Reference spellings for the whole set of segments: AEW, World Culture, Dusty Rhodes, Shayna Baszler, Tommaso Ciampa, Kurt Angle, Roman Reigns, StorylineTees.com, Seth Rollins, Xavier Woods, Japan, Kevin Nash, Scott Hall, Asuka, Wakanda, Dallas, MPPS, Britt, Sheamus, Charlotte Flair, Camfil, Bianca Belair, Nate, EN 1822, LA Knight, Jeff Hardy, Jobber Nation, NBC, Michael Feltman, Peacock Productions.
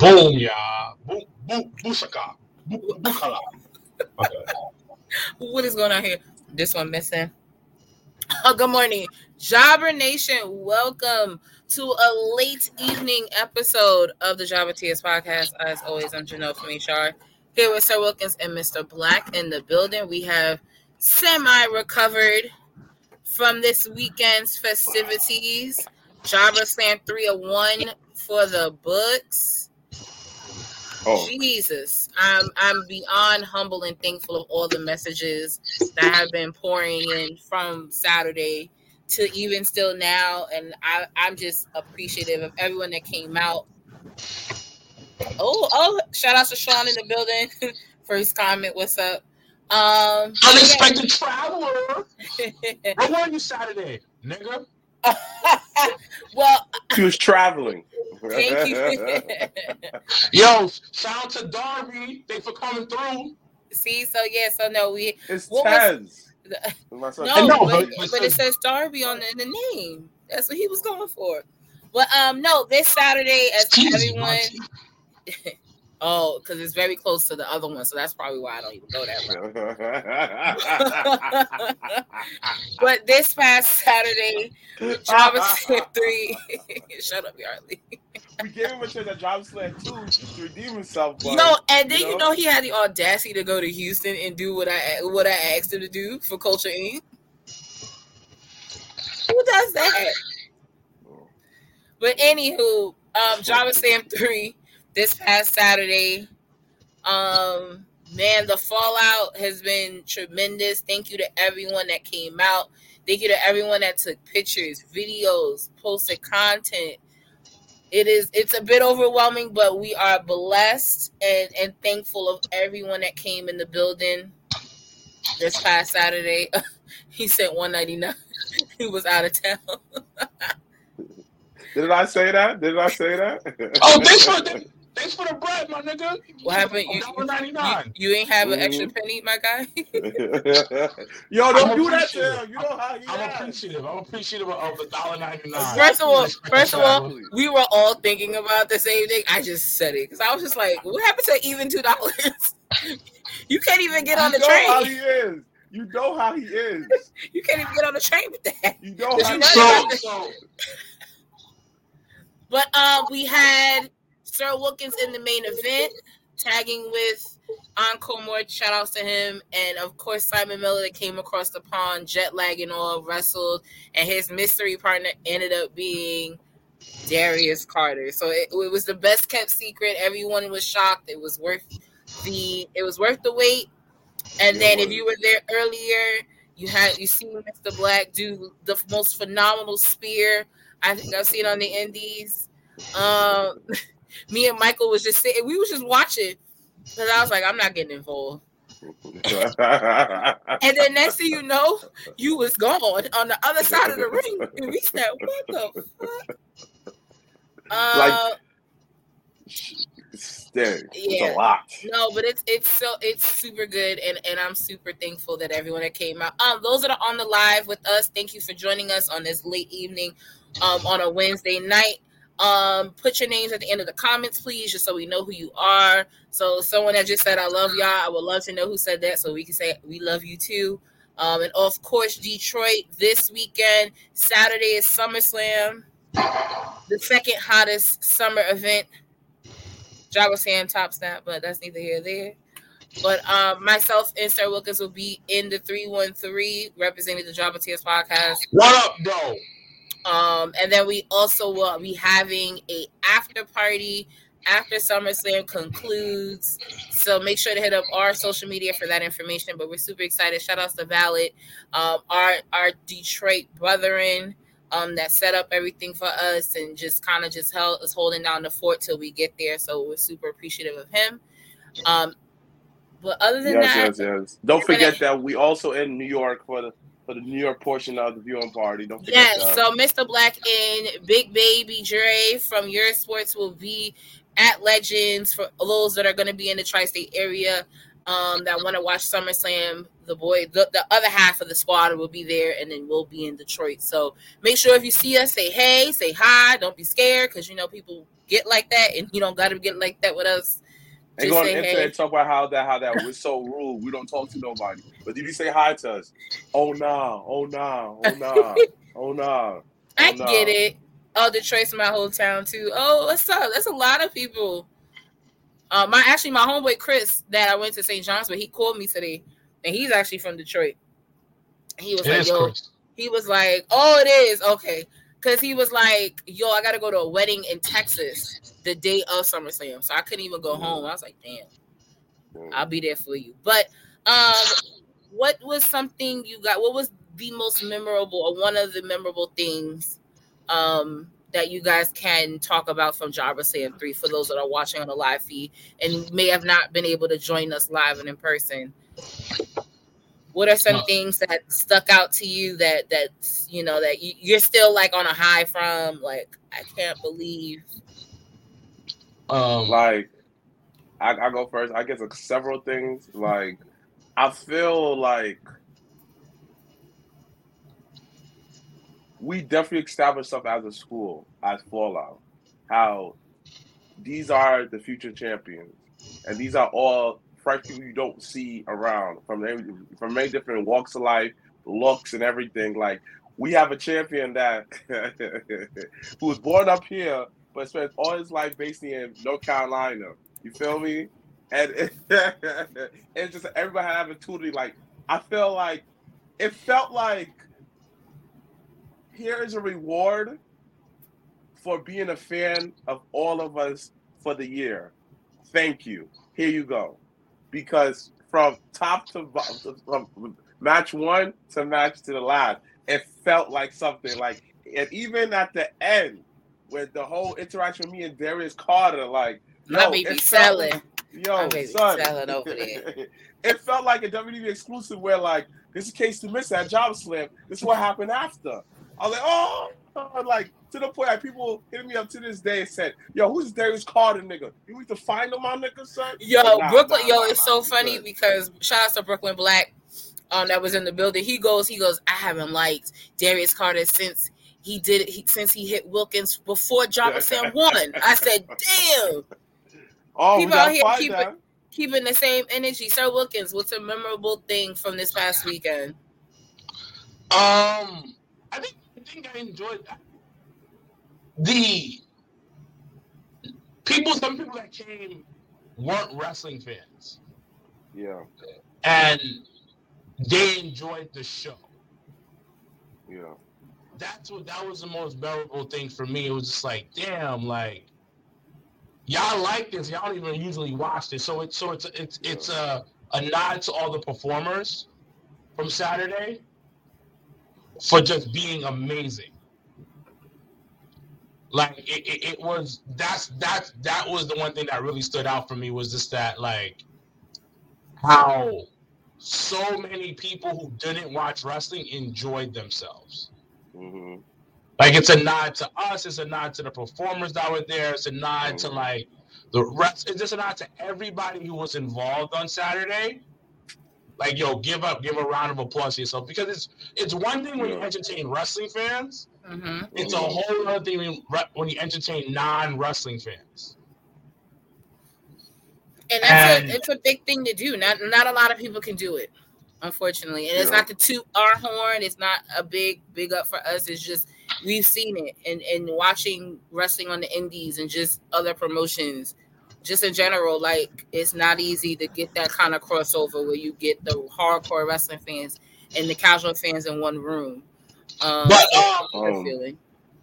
Boom, y'all. Boom, boom, boosaka. Bookala. Okay. What is going on here? This one missing. Oh, good morning, Jobber Nation. Welcome to a late evening episode of the Jobber TS podcast. As always, I'm Janelle Fumichar here with Sir Wilkins and Mr. Black in the building. We have semi-recovered from this weekend's festivities. JobberSlam 301 for the books. Oh. Jesus, I'm beyond humble and thankful of all the messages that have been pouring in from Saturday to even still now, and I'm just appreciative of everyone that came out. Oh, shout out to Sean in the building. First comment, what's up? Unexpected traveler. Where were you Saturday, nigga? Well, she was traveling. Thank you. Yo, shout out to Darby. Thanks for coming through. See, so yeah, so no, we. It's Taz. But it says Darby on the name. That's what he was going for. But no, this Saturday, as everyone. Oh, because it's very close to the other one, so that's probably why I don't even go that route. But this past Saturday, JobberSlam 3. Shut up, Yarley. We gave him a chance at JobberSlam 2 to redeem himself. But, no, and then you know he had the audacity to go to Houston and do what I asked him to do for Culture Inc. Who does that? But anywho, JobberSlam 3. This past Saturday, man, the fallout has been tremendous. Thank you to everyone that came out. Thank you to everyone that took pictures, videos, posted content. It's a bit overwhelming, but we are blessed and thankful of everyone that came in the building this past Saturday. He said 199. He was out of town. Did I say that? Oh, thanks for the bread, my nigga. What happened? You ain't have an extra penny, my guy? Yo, don't do that to him. You know how he I'm appreciative of the $1.99. First of all, we were all thinking about the same thing. I just said it because I was just like, what happened to even $2? You can't even get on the train. How he is. You know how he is. You can't even get on the train with that. You know how he is. But we had Sir Wilkins in the main event, tagging with Encore Moore. Shout outs to him. And, of course, Simon Miller that came across the pond, jet lag and all, wrestled. And his mystery partner ended up being Darius Carter. So it was the best kept secret. Everyone was shocked. It was worth the wait. And then if you were there earlier, you seen Mr. Black do the most phenomenal spear I think I've seen on the indies. Me and Michael was just sitting. We was just watching because I was like, I'm not getting involved. And then next thing you know, you was gone on the other side of the ring. And we said, what the fuck? It's a lot. No, but it's super good, and I'm super thankful that everyone that came out. Those that are on the live with us, thank you for joining us on this late evening. On a Wednesday night. Put your names at the end of the comments, please, just so we know who you are. So someone that just said, I love y'all. I would love to know who said that so we can say we love you too. And of course, Detroit this weekend. Saturday is SummerSlam, the second hottest summer event. JobberSlam tops that, but that's neither here nor there. But myself and Sir Wilkins will be in the 313 representing the Jobber TS podcast. What up, though? And then we also will be having a after party after SummerSlam concludes. So make sure to hit up our social media for that information. But we're super excited. Shout outs to Valid, our Detroit brethren that set up everything for us and just kind of just held us holding down the fort till we get there. So we're super appreciative of him. But other than that, don't forget that we also in New York for the New York portion of the viewing party. Don't forget that. So Mr. Black and Big Baby Dre from Your Sports will be at Legends for those that are going to be in the tri-state area that want to watch SummerSlam. the boy, the other half of the squad will be there, and then we'll be in Detroit. So make sure if you see us, say hey, say hi. Don't be scared, because you know people get like that, and you don't got to get like that with us. They go on the internet and talk about how that we're so rude. We don't talk to nobody. But did you say hi to us? Oh nah, oh nah, oh nah, oh nah. I get it. Oh, Detroit's my whole town too. Oh, what's up? That's a lot of people. My homeboy Chris that I went to St. John's with, he called me today, and he's actually from Detroit. He was like, "Yo," he was like, "Oh, it is okay," because he was like, "Yo, I gotta go to a wedding in Texas the day of SummerSlam, so I couldn't even go home." I was like, "Damn, I'll be there for you." But what was something you got? What was the most memorable, or one of the memorable things that you guys can talk about from JobberSlam 3 for those that are watching on the live feed and may have not been able to join us live and in person? What are some things that stuck out to you that you're still like on a high from? Like, I can't believe. I go first. I guess several things. Like, I feel like we definitely established stuff as a school, as Fallout, how these are the future champions, and these are all fresh people you don't see around from many different walks of life, looks, and everything. Like, we have a champion that who was born up here, but spent all his life basically in North Carolina. You feel me? And it's just everybody had an opportunity. Like, I feel like it felt like, here is a reward for being a fan of all of us for the year. Thank you. Here you go. Because from top to bottom, from match one to match to the last, it felt like something. Like, and even at the end, with the whole interaction with me and Darius Carter, like, yo, it's selling. Yo, son, selling over there. It felt like a WWE exclusive where, like, this is case to miss that JobberSlam. This is what happened after. I was like, oh, like, to the point that people hitting me up to this day and said, yo, who's Darius Carter, nigga? You need to find him, my nigga, son? Yo, it's so funny because shout out to Brooklyn Black that was in the building. He goes, I haven't liked Darius Carter since he did it, since he hit Wilkins before JobberSlam won. I said, damn. Oh, people out here keeping the same energy. Sir Wilkins, what's a memorable thing from this past weekend? I think I enjoyed that. The people, some people that came weren't wrestling fans. Yeah. And they enjoyed the show. Yeah. That was the most memorable thing for me. It was just like, damn, like, y'all like this. Y'all don't even usually watch this. So it's a nod to all the performers from Saturday for just being amazing. Like, that was the one thing that really stood out for me, was just that, like, how so many people who didn't watch wrestling enjoyed themselves. Mm-hmm. Like, it's a nod to us, it's a nod to the performers that were there, it's a nod to, like, the rest, it's just a nod to everybody who was involved on Saturday. Like, yo, give a round of applause to yourself. Because it's one thing when you entertain wrestling fans. Mm-hmm. It's a whole other thing when you entertain non-wrestling fans. And it's a big thing to do. Not a lot of people can do it, unfortunately. And it's not the toot our horn. It's not a big up for us. It's just we've seen it. And watching wrestling on the indies and just other promotions, just in general, like, it's not easy to get that kind of crossover where you get the hardcore wrestling fans and the casual fans in one room. Feeling.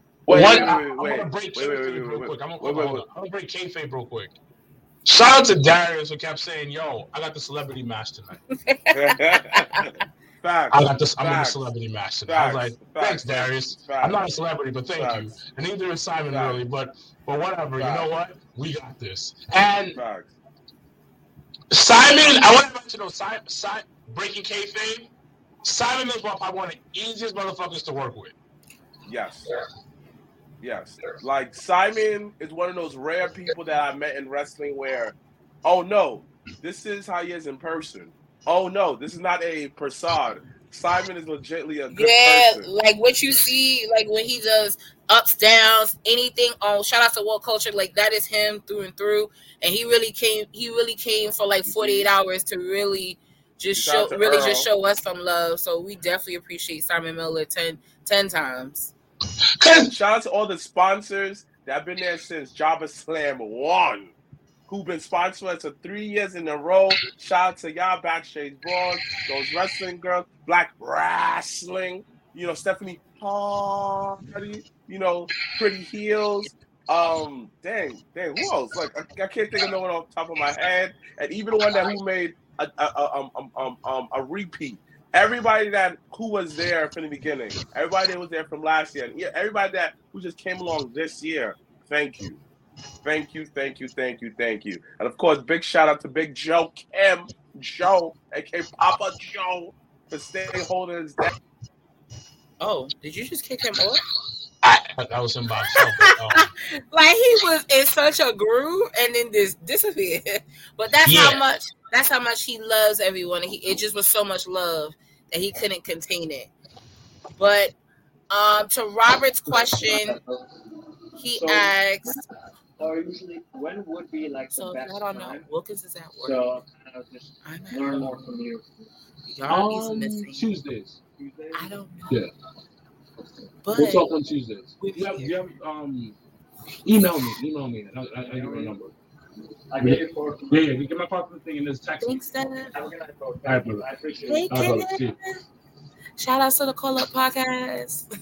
I'm gonna break kayfabe real quick. Shout out to Darius who kept saying, "Yo, I got the celebrity match tonight." I'm in the celebrity match tonight. I was like, "Thanks, Darius. I'm not a celebrity, but thank you." And neither is Simon really, but whatever. You know what? We got this. And Simon, I want to let you know, breaking kayfabe. Simon is probably one of the easiest motherfuckers to work with. Yes. Like, Simon is one of those rare people that I met in wrestling where, oh no, this is how he is in person. oh no, this is not a persona. Simon is legitimately a good person. Yeah, like what you see, like when he does ups, downs, anything on shout out to World Culture, like that is him through and through. And he really came for like 48 hours to really just shout show really Earl. Just show us some love. So we definitely appreciate Simon Miller 10 times. Shout out to all the sponsors that have been there since JobberSlam 1. Who've been sponsoring us for 3 years in a row. Shout out to y'all, Backstage Brawls, those wrestling girls, Black Wrestling, you know, Stephanie Hardy, you know, Pretty Heels. Dang, who else? Like, I can't think of no one off the top of my head. And even the one that who made a repeat. Everybody that who was there from the beginning, everybody that was there from last year, everybody that who just came along this year, thank you. Thank you. And of course, big shout out to Big Joe Kim Joe, aka Papa Joe, for staying holding his down. Oh, did you just kick him off? That was him by himself. Like he was in such a groove and then this disappeared. But that's how much he loves everyone. It just was so much love that he couldn't contain it. But to Robert's question, he asked. Or usually, when would be like the best time? I don't know. Wilkins is at work. So I'll just learn more from you. Y'all missing Tuesdays. I don't know. Yeah. But we'll talk on Tuesdays. Email me. I give you a number. I get it for you. Yeah, we get my popular thing in this text. Thanks, Dad. Have a good night, folks. I appreciate it. Thank you. Shout out to the Call Up Podcast.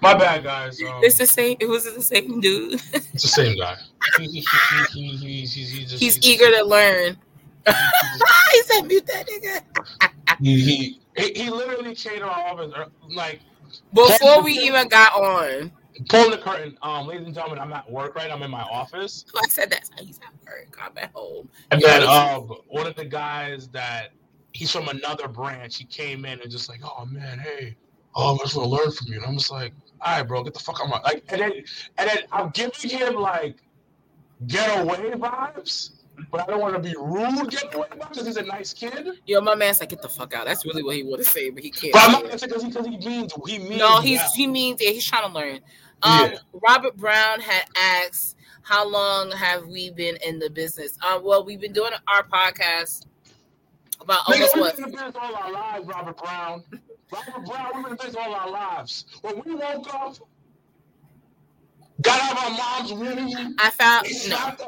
My bad, guys. It's the same. It was the same dude. It's the same guy. He's eager to learn. He said, "Mute that nigga." he literally changed all of us. Like before we even got on. Pull the curtain, ladies and gentlemen. I'm at work, right? I'm in my office. Oh, I said that's how he's at work. I'm at home. And then one of the guys that he's from another branch. He came in and just like, oh man, hey. I just want to learn from you. And I'm just like, all right, bro, get the fuck out of my like. And then I'm giving him like getaway vibes, but I don't want to be rude getaway vibes because he's a nice kid. Yo, my man's like, get the fuck out. That's really what he would have said, but he can't. But I'm not saying because he means. No, he means. Yeah, he's trying to learn. Robert Brown had asked, how long have we been in the business? Well, we've been doing our podcast about almost what? We've been in the business all our lives, Robert Brown. Robert Brown, we've been doing this all our lives. When we woke up, got out of our mom's room, I found you started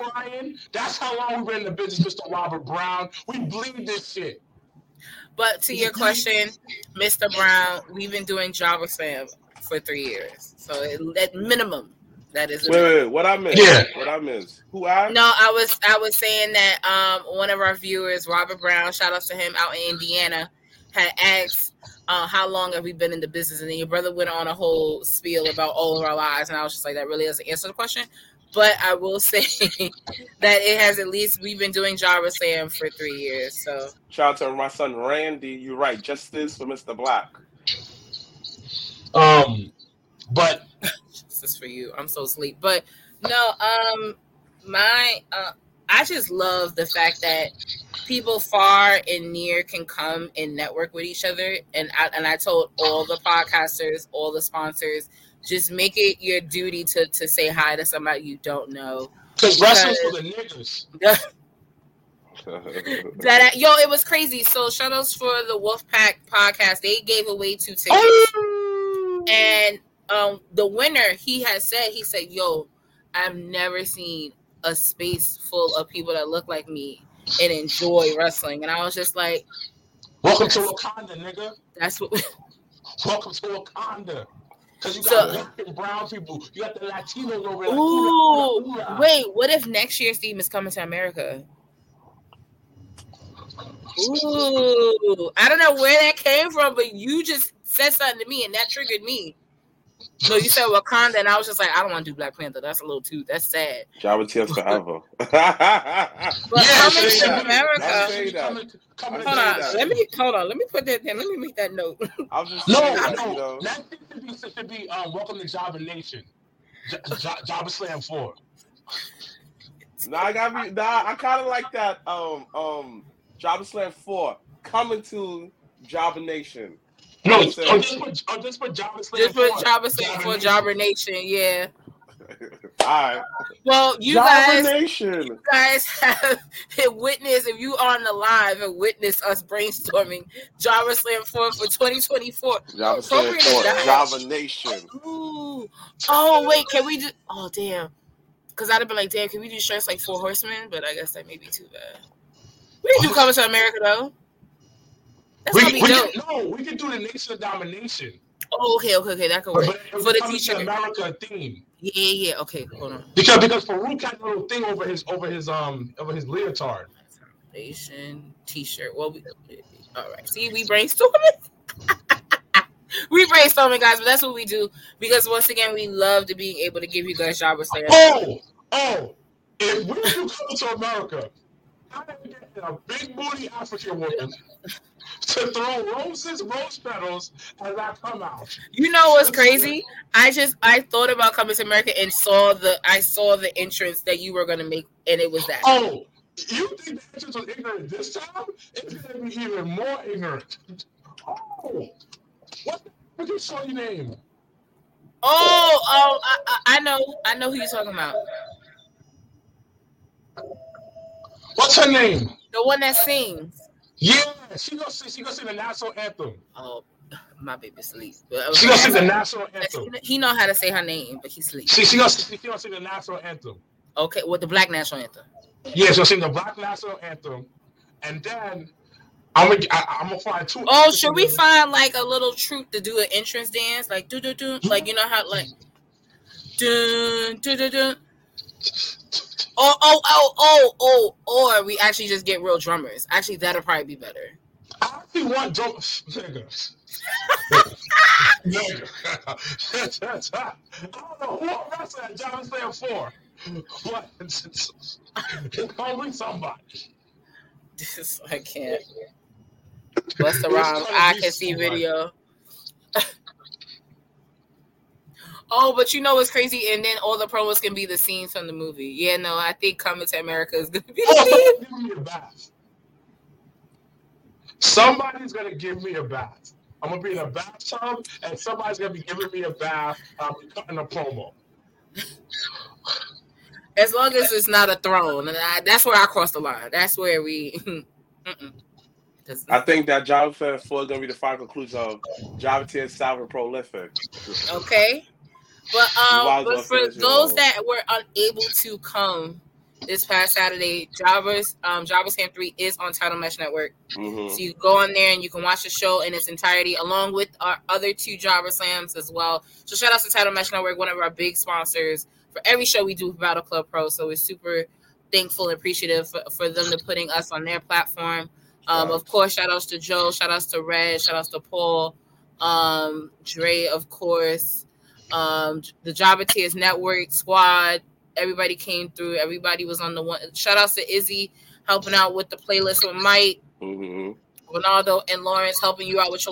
crying. That's how long we've been in the business, Mr. Robert Brown. We bleed this shit. But to your question, Mr. Brown, we've been doing JobberSlam for 3 years. So at minimum, that is. Wait, what I missed? Yeah. What I missed? Who I? No, I was saying that one of our viewers, Robert Brown, shout out to him out in Indiana, had asked how long have we been in the business, and then your brother went on a whole spiel about all of our lives, and I was just like, that really doesn't answer the question. But I will say that it has at least we've been doing JobberSlam for 3 years. So shout out to my son Randy. You're right, justice for Mr. Black. But. This for you. I'm so asleep. But no, I just love the fact that people far and near can come and network with each other. And I told all the podcasters, all the sponsors, just make it your duty to say hi to somebody you don't know. Because wrestlers for the niggas. Yo, it was crazy. So shout outs for the Wolfpack podcast. They gave away 2 tickets. Oh! And the winner, he said, yo, I've never seen a space full of people that look like me and enjoy wrestling. And I was just like, welcome to Wakanda, nigga. That's what. Welcome to Wakanda. Because you got black and brown people. You got the Latinos over there. Ooh, wait, what if next year's theme is Coming to America? Ooh, I don't know where that came from, but you just said something to me and that triggered me. No, you said Wakanda, and I was just like, I don't want to do Black Panther. That's a little too. That's sad. Java TF forever. But coming to America. Hold on. Let me put that in. Let me make that note. I was just no. That should be welcome to Jobber Nation. JobberSlam 4. I kind of like that. JobberSlam 4 coming to Jobber Nation. No, just put JobberSlam. Just put JobberSlam for Jobber Nation. Yeah. All right. Well, you guys have witnessed, if you are on the live and witness us brainstorming JobberSlam 4 for 2024. JobberSlam 4, Jobber Nation. Ooh. Oh, wait, can we do? Oh, damn. Because I'd have been like, damn, can we do shirts like Four Horsemen? But I guess that may be too bad. We can do Coming to America, though. That's going to be dope. We can do the Nation of Domination. Oh, okay, that could work. But for the T-shirt. America theme. Yeah, okay, hold on. Because Farouk had a little thing over his leotard. Nation T-shirt. Well, all right. See, we brainstorming. We brainstorming, guys, but that's what we do. Because once again, we love to being able to give you guys JobberSlam. Oh, if we do Come to America, I am getting a big booty African woman to throw rose petals as I come out. You know what's crazy? I thought about Coming to America and saw the entrance that you were gonna make, and it was that. Oh, you think the entrance was ignorant this time? It's gonna be even more ignorant. Oh, what the fuck is your name? Oh, I know who you're talking about. What's her name? The one that sings. Yeah, she gonna sing the national anthem. Oh, my baby sleeps. She gonna sing the national anthem. He know how to say her name, but he sleeps. She gonna sing the national anthem. Okay, well, the Black national anthem. Yeah, she'll sing the Black national anthem, and then I'm gonna find two. Oh, should we find like a little troupe to do an entrance dance, like do do do, like you know how like do do do do. Or we actually just get real drummers. Actually, that'll probably be better. I actually want drummers. I don't know who I'm wrestling at JobberSlam 4. But it's probably somebody. I can't. What's the wrong? I can see video. Oh, but you know what's crazy? And then all the promos can be the scenes from the movie. Yeah, no, I think Coming to America is going to be the scene. Somebody's going to give me a bath. I'm going to be in a bathtub, and somebody's going to be giving me a bath. I'm cutting a promo. As long as it's not a throne. And that's where I cross the line. That's where we... I think that JobberSlam 4 is going to be the final conclusion of JobberSlam Sovereign Prolific. Okay. But for those that were unable to come this past Saturday, JobberSlam 3 is on Title Mesh Network. Mm-hmm. So you go on there and you can watch the show in its entirety, along with our other two JobberSlams as well. So shout out to Title Mesh Network, one of our big sponsors for every show we do for Battle Club Pro. So we're super thankful and appreciative for them to putting us on their platform. Of course, shout outs to Joe, shout outs to Red, shout outs to Paul, Dre, of course, the Jobber Tears Network squad. Everybody came through. Everybody was on the one. Shout outs to Izzy helping out with the playlist with Mike, Ronaldo and Lawrence helping you out with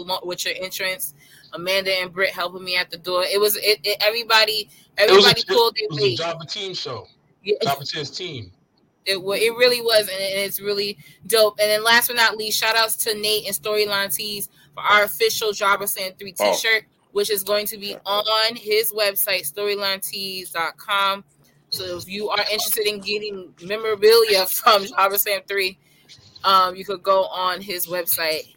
your entrance. Amanda and Britt helping me at the door. It was everybody pulled their weight. It was a Jobber team show. Yeah. Jobber Tears team. It really was, and it's really dope. And then last but not least, shout-outs to Nate and Storyline Tees for our official JobberSlam 3 T-shirt, which is going to be on his website, storylinetees.com. So if you are interested in getting memorabilia from JobberSlam 3, you could go on his website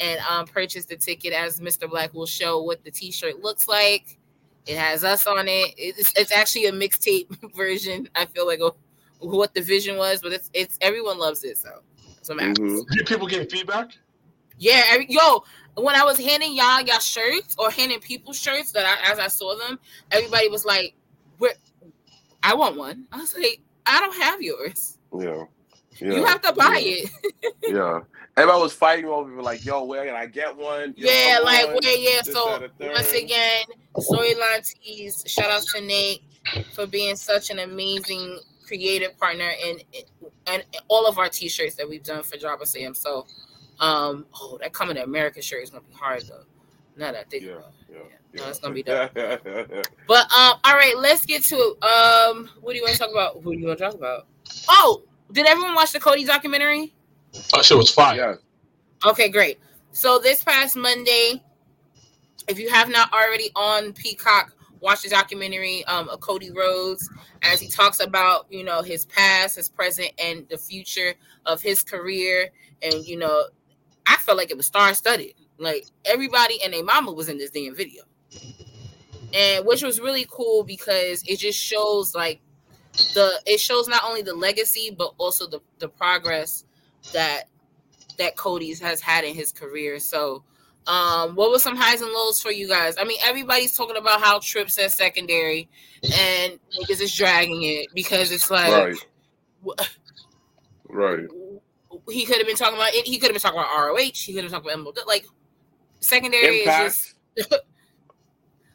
and purchase the ticket, as Mr. Black will show what the T-shirt looks like. It has us on it. It's actually a mixtape version, I feel like, what the vision was, but it's everyone loves it, so it's amazing. Did people get feedback? Yeah, when I was handing y'all shirts or handing people shirts as I saw them, everybody was like, I want one. I was like, I don't have yours. Yeah. You have to buy it. Yeah. Everybody was fighting over me, like, yo, where can I get one? So once again, Storyline Tees, shout out to Nate for being such an amazing creative partner and all of our T-shirts that we've done for JobberSlam. So, that Coming to America shirt is gonna be hard though. Now that I think about it. No, it's gonna be dope. But all right, let's get to it. What do you want to talk about? Oh, did everyone watch the Cody documentary? Oh, shit was fire. Yeah. Okay, great. So this past Monday, if you have not already on Peacock, watch the documentary of Cody Rhodes as he talks about, you know, his past, his present, and the future of his career. And, you know, I felt like it was star-studded. Like, everybody and their mama was in this damn video. And which was really cool because it just shows, like, it shows not only the legacy, but also the progress that Cody's has had in his career. So, what were some highs and lows for you guys? I mean, everybody's talking about how Tripp says secondary, and niggas is dragging it because it's like, right. He could have been talking about it. He could have been talking about ROH. He could have talking about MLW. Like, secondary Impact. Is just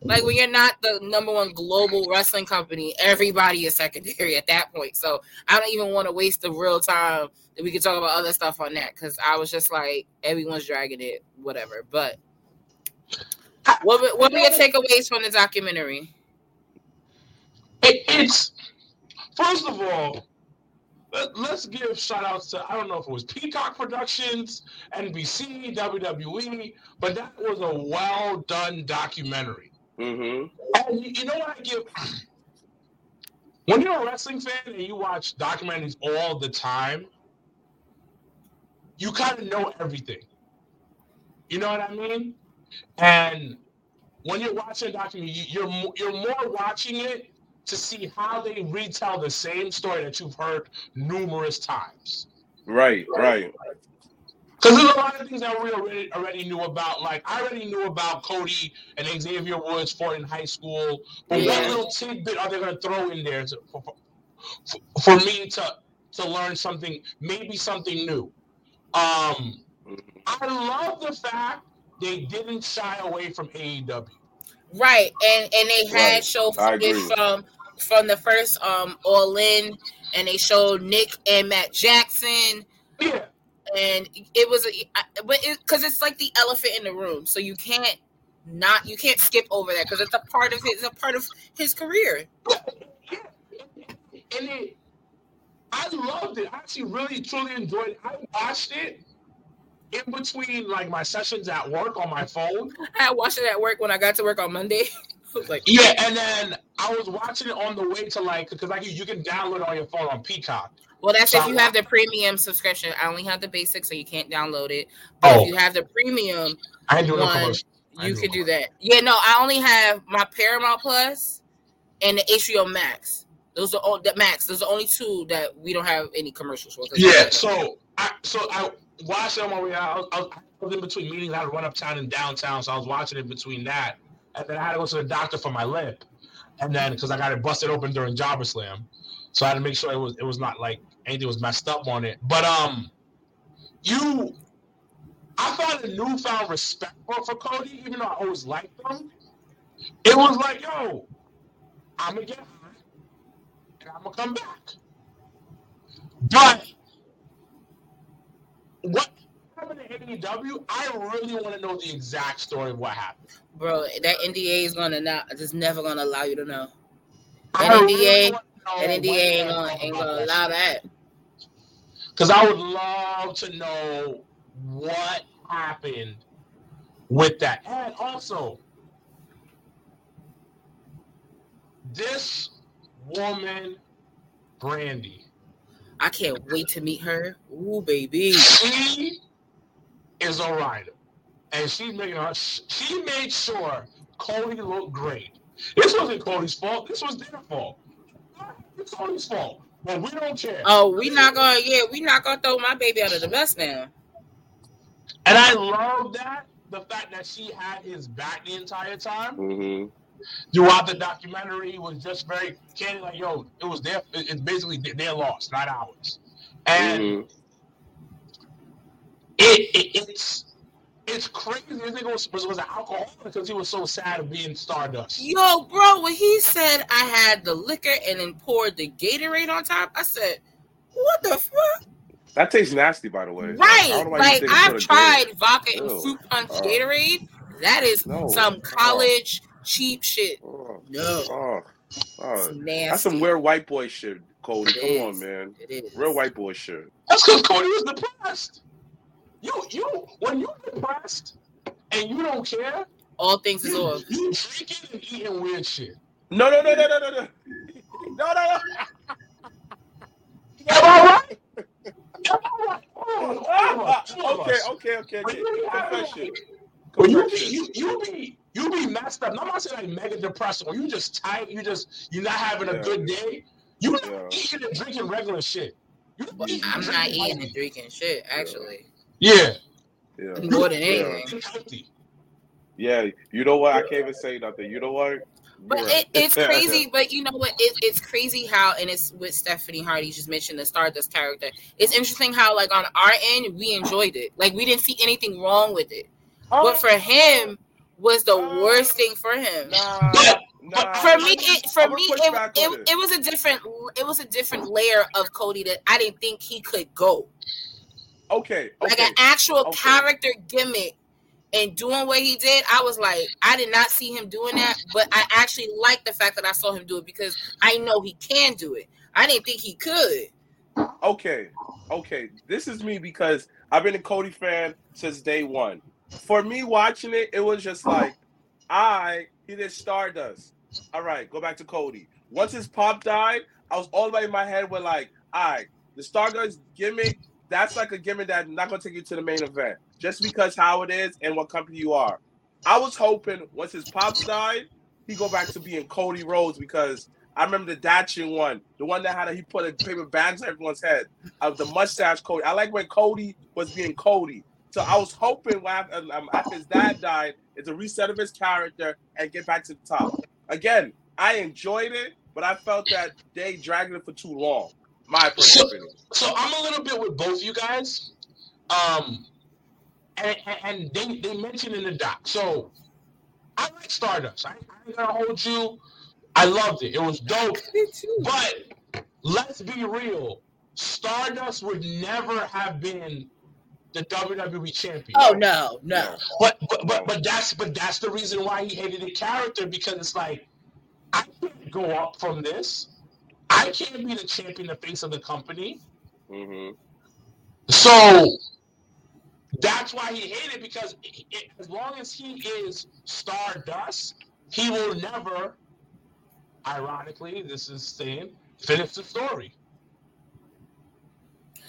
like when you're not the number one global wrestling company, everybody is secondary at that point. So I don't even want to waste the real time that we could talk about other stuff on that because I was just like, everyone's dragging it, whatever. But what were your takeaways from the documentary? It's first of all, let's give shout outs to, I don't know if it was Peacock Productions, NBC, WWE, but that was a well done documentary. Mm-hmm. And you know what I give? When you're a wrestling fan and you watch documentaries all the time, you kind of know everything. You know what I mean? And when you're watching a documentary, you're more watching it to see how they retell the same story that you've heard numerous times. Right. Because there's a lot of things that we already knew about. Like, I already knew about Cody and Xavier Woods fought in high school. But what little tidbit are they going to throw in there for me to learn something, maybe something new? I love the fact they didn't shy away from AEW. Right, and they had show footage from the first All In, and they showed Nick and Matt Jackson. Yeah. And it was, because it's like the elephant in the room, so you can't skip over that because it's a part of his career. And I loved it. I actually really truly enjoyed it. I watched it in between like my sessions at work on my phone. I watched it at work when I got to work on Monday. I was like, and then I was watching it on the way to like because like you can download it on your phone on Peacock. Well, that's if you have the premium subscription. I only have the basic, so you can't download it. But if you have the premium one, you can do that. Yeah, no, I only have my Paramount Plus and the HBO Max. Those are all the Max. Those are the only two that we don't have any commercials for. Yeah, so I watched it on my way out. I was in between meetings. I had to run uptown and downtown, so I was watching it between that. And then I had to go to the doctor for my lip. And then, because I got it busted open during JobberSlam. So I had to make sure it was not like anything was messed up on it. But I found a newfound respect for Cody, even though I always liked him. It was like, yo, I'm gonna get high and I'm gonna come back. But what happened to AEW? I really want to know the exact story of what happened. Bro, that NDA is never gonna allow you to know. And NDA ain't gonna allow that. Because I would love to know what happened with that. And also, this woman, Brandy. I can't wait to meet her. Ooh, baby. She is a rider. And she made sure Cody looked great. This wasn't Cody's fault. This was their fault. It's Cody's fault, but we don't care. Oh, we not gonna throw my baby out of the bus now. And I love that the fact that she had his back the entire time. Mm-hmm. Throughout the documentary, it was just very candid, like, yo, it was their. It's basically their loss, not ours. And it's crazy. This nigga was an alcoholic because he was so sad of being Stardust. Yo, bro, when he said I had the liquor and then poured the Gatorade on top, I said, what the fuck? That tastes nasty, by the way. Right. Like I've tried vodka and fruit punch Gatorade. That is some college cheap shit. Oh, no. Oh, oh. That's some weird white boy shit, Cody. Come on, man. It is. Real white boy shit. That's because Cody was depressed. You when you're depressed and you don't care, all things is off. You drinking and eating weird shit. No. No. Am I right? Okay. Confession. You be messed up. I'm not saying like mega depressed or you just tight. You're not having a good day. You're not eating and drinking regular shit. I'm not eating and drinking shit, actually. Yeah. More than anything. Yeah, you know what? I can't even say nothing. You know what? But it's crazy, but you know what? It's crazy how, and it's with Stephanie Hardy, just mentioned the Stardust character. It's interesting how, like, on our end, we enjoyed it. Like, we didn't see anything wrong with it. Oh, but for him, was the worst thing for him. Nah. For me, it was a different layer of Cody that I didn't think he could go. Okay. Like an actual character gimmick. And doing what he did, I was like, I did not see him doing that, but I actually like the fact that I saw him do it because I know he can do it. I didn't think he could. Okay. This is me because I've been a Cody fan since day one. For me watching it, it was just like, he did Stardust. All right, go back to Cody. Once his pop died, I was all the way in my head with like, the Stardust gimmick, that's like a gimmick that's not going to take you to the main event. Just because how it is and what company you are. I was hoping once his pops died, he go back to being Cody Rhodes because I remember the Dashing one, the one that he put a paper bags on everyone's head of the mustache Cody. I like when Cody was being Cody. So I was hoping after his dad died, it's a reset of his character and get back to the top. Again, I enjoyed it, but I felt that they dragged it for too long. My personal opinion. So I'm a little bit with both you guys. And they mentioned in the doc. So I like Stardust. I ain't gonna hold you. I loved it. It was dope. But let's be real. Stardust would never have been the WWE champion. Oh no. But that's the reason why he hated the character because it's like I can't go up from this. I can't be the champion, the face of the company. Mm-hmm. So. That's why he hated because as long as he is Stardust, he will never, ironically, this is saying, finish the story.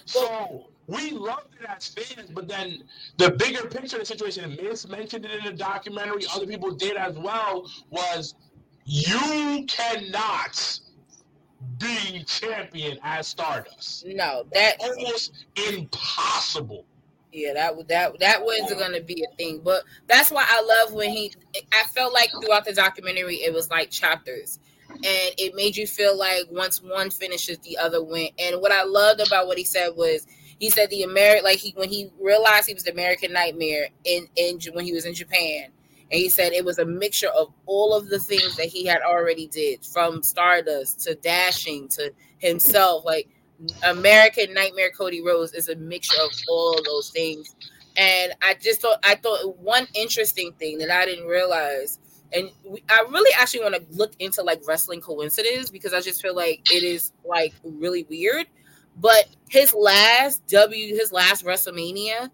So we loved it as fans, but then the bigger picture of the situation, Miss mentioned it in the documentary, other people did as well, was you cannot be champion as Stardust. No, that's almost impossible. Yeah, that wasn't going to be a thing. But that's why I love when I felt like throughout the documentary, it was like chapters. And it made you feel like once one finishes, the other went. And what I loved about what he said was, he said when he realized he was the American Nightmare in when he was in Japan. And he said it was a mixture of all of the things that he had already did, from Stardust to Dashing to himself, like, American Nightmare Cody Rhodes is a mixture of all of those things. And I thought one interesting thing that I didn't realize, and I really actually want to look into like wrestling coincidences because I just feel like it is like really weird, but his last WrestleMania,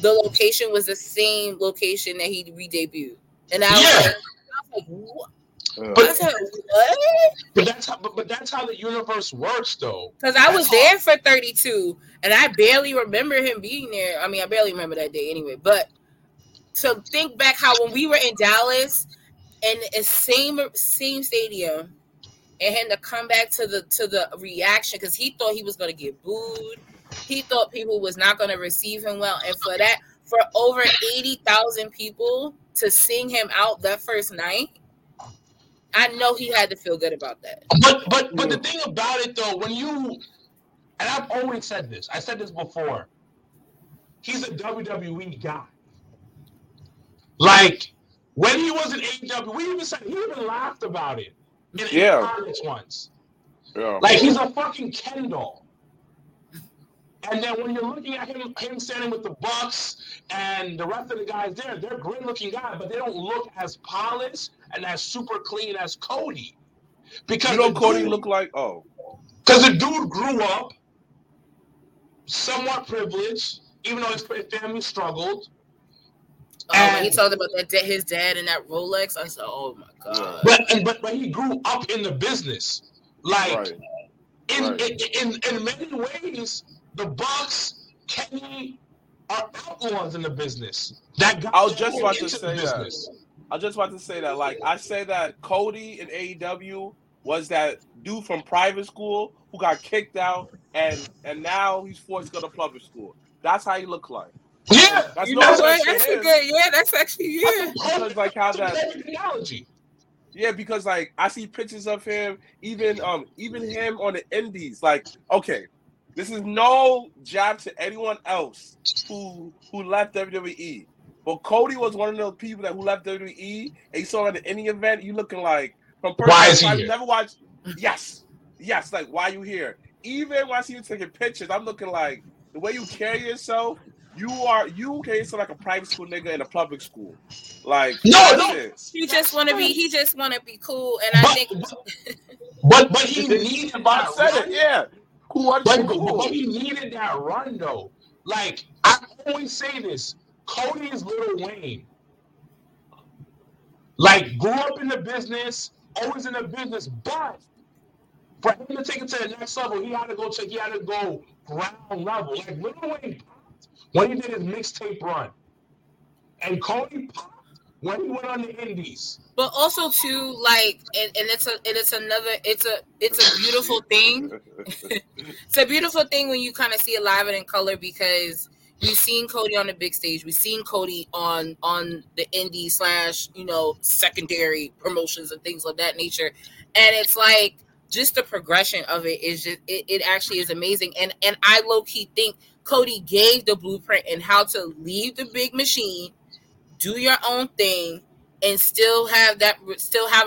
the location was the same location that he re-debuted. And I was like what? But that's how the universe works, though. Because I was there for 32, and I barely remember him being there. I mean, I barely remember that day anyway. But to think back how when we were in Dallas and the same stadium, and him to come back to the reaction because he thought he was going to get booed. He thought people was not going to receive him well, and for that, for over 80,000 people to sing him out that first night. I know he had to feel good about that. But the thing about it, though, when you... And I've always said this. I said this before. He's a WWE guy. Like, when he was in AEW, he even laughed about it in the comments once. Yeah. Like, he's a fucking Ken doll. And then when you're looking at him standing with the Bucks and the rest of the guys there, they're great-looking guys, but they don't look as polished and that's super clean as Cody. Because you know Cody looked like, oh. Because the dude grew up somewhat privileged, even though his family struggled. Oh, when he talked about that, his dad and that Rolex, I said, "Oh my god!" But he grew up in the business, like in many ways, the Bucks, Kenny are outlaws in the business. That I was just about to say that. I was just about to say that. Like I say that Cody in AEW was that dude from private school who got kicked out, and now he's forced to go to public school. That's how he looked like. Yeah, that's you know what? That's a good. Yeah, that's actually yeah. Because like how that technology. Yeah, because like I see pictures of him, even him on the Indies. Like, okay, this is no jab to anyone else who left WWE, but Cody was one of those people that who left WWE. And you saw at the indie event, you looking like from person why is he here? Never watched. Yes. Like, why you here? Even when I see you taking pictures, I'm looking like the way you carry yourself. You can't sound like a private school nigga in a public school. Like no. He just wanna be cool and I think but he needed that run. Yeah. But he needed that run though. Like I always say this, Cody is Lil Wayne. Like grew up in the business, always in the business, but for him to take it to the next level, he had to go ground level. Like Lil Wayne when he did his mixtape run, and Cody popped when he went on the Indies. But also too, like, and it's a beautiful thing. It's a beautiful thing when you kind of see it live and in color because we've seen Cody on the big stage, we've seen Cody on the Indie / secondary promotions and things of that nature, and it's like just the progression of it is just it actually is amazing, and I low key think Cody gave the blueprint in how to leave the big machine, do your own thing, and still have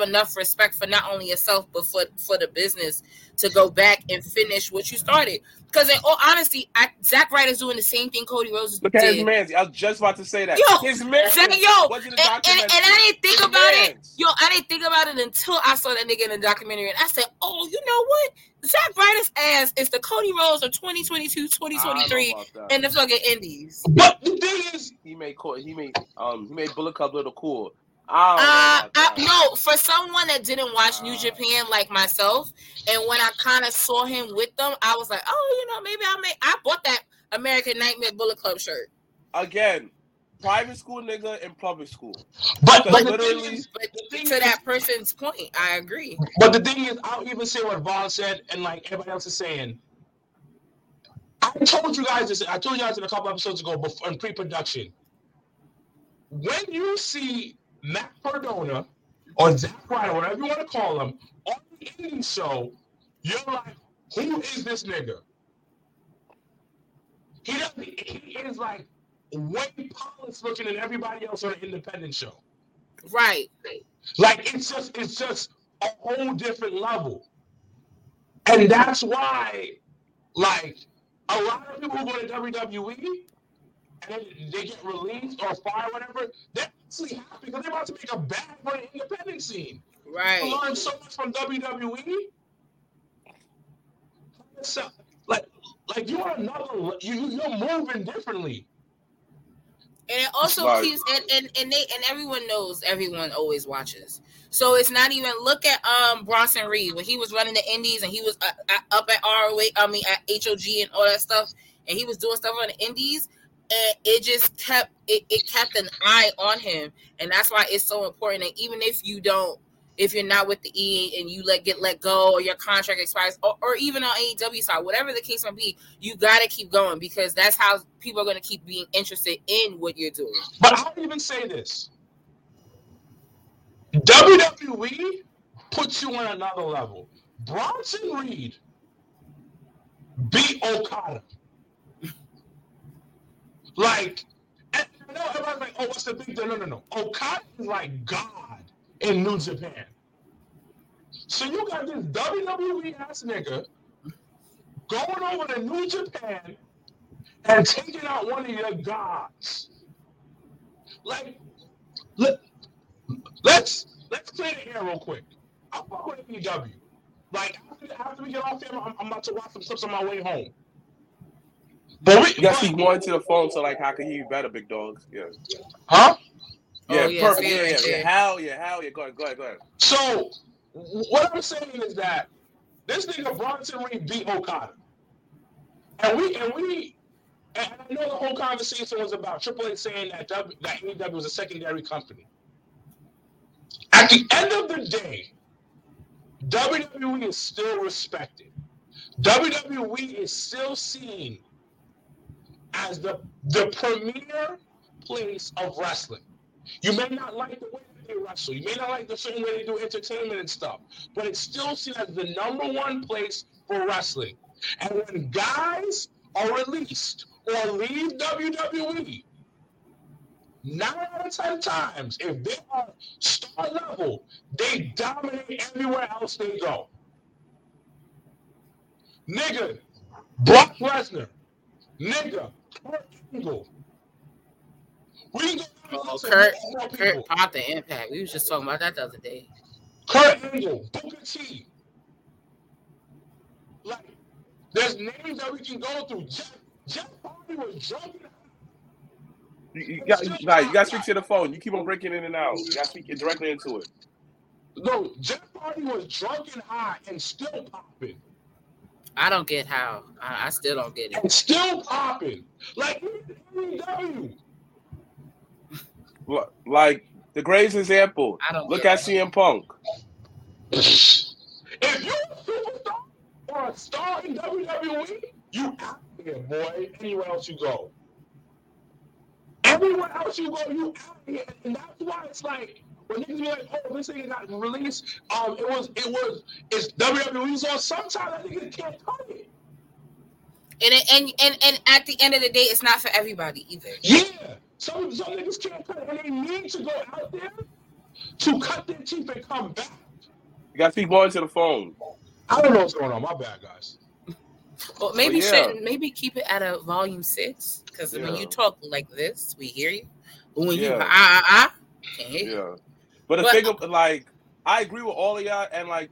enough respect for not only yourself but for the business to go back and finish what you started. Because in all honesty, Zack Ryder's doing the same thing Cody Rhodes did. Look at his man's. I was just about to say that. Yo, his man's. And I didn't think about it. Yo, I didn't think about it until I saw that nigga in the documentary, and I said, "Oh, you know what? Zack Ryder's ass is the Cody Rhodes of 2022, 2023, in the fucking Indies." But the thing is, he made Bullet Club a little cool. For someone that didn't watch New Japan like myself, and when I kind of saw him with them, I was like, oh, maybe I bought that American Nightmare Bullet Club shirt. Again, private school nigga and public school. But the thing is, to that person's point, I agree. But the thing is, I'll even say what Vaughn said and like everybody else is saying. I told you guys this. I told you guys in a couple episodes ago before, in pre-production. When you see Matt Cardona, or Zack Ryder, whatever you want to call him, on the Indian show, you're like, who is this nigga? He is like way polished looking than everybody else on the independent show. Right. Like it's just a whole different level. And that's why, like, a lot of people who go to WWE and they get released or fired, whatever, they're actually happy because they're about to make a bag for the independent scene. Right. You learn so much from WWE. So, like you're another, you're moving differently. And it also keeps, and everyone knows, everyone always watches. So it's not even, look at Bronson Reed, when he was running the Indies and he was up at HOG and all that stuff, and he was doing stuff on the Indies. And it just kept it kept an eye on him, and that's why it's so important. And even if you're not with the E and you get let go, or your contract expires, or even on AEW side, whatever the case may be, you gotta keep going because that's how people are gonna keep being interested in what you're doing. But I would even say this: WWE puts you on another level. Bronson Reed beat Okada. Like, and I know everybody's like, oh, what's the big deal? No. Okada is like God in New Japan. So you got this WWE-ass nigga going over to New Japan and taking out one of your gods. Like, let's let's clear the air real quick. I fuck with AEW. Like, after we get off here, I'm about to watch some clips on my way home. But yes, he's going to the phone, so, like, how can he be better, big dogs? Yeah. Huh? Yeah, oh, yeah, perfect. Yeah. Hell yeah. Go ahead. So, what I'm saying is that this nigga Bronson Reed beat Okada. And I know the whole conversation was about Triple H saying that AEW was a secondary company. At the end of the day, WWE is still respected. WWE is still seen as the premier place of wrestling. You may not like the way that they wrestle. You may not like the certain way they do entertainment and stuff, but it's still seen as the number one place for wrestling. And when guys are released or leave WWE, 9 out of 10 times, if they are star level, they dominate everywhere else they go. Nigga, Brock Lesnar. Nigga, Kurt Angle. Kurt popped the Impact. We was just talking about that the other day. Kurt Angle, Booker T. Like, there's names that we can go through. Jeff Hardy was drunk. You got to speak to the phone. You keep on breaking in and out. You got to speak directly into it. No, Jeff Hardy was drunk and high and still popping. I don't get how. I still don't get it. And still popping. Like, AEW. Like, the greatest example. Look at CM Punk. If you're a superstar or a star in WWE, you out here, boy. Anywhere else you go. Everywhere else you go, you out here. And that's why it's like, when niggas be like, oh, this nigga got released, it's WWE's on. Sometimes that nigga can't cut it. And at the end of the day, it's not for everybody either. Yeah. Some niggas can't cut it, and they need to go out there to cut their teeth and come back. You got to keep going to the phone. I don't know what's going on. My bad, guys. Well, maybe maybe keep it at a volume 6, because when you talk like this, we hear you. But when you can't hear you. But the thing of, like, I agree with all of y'all, and like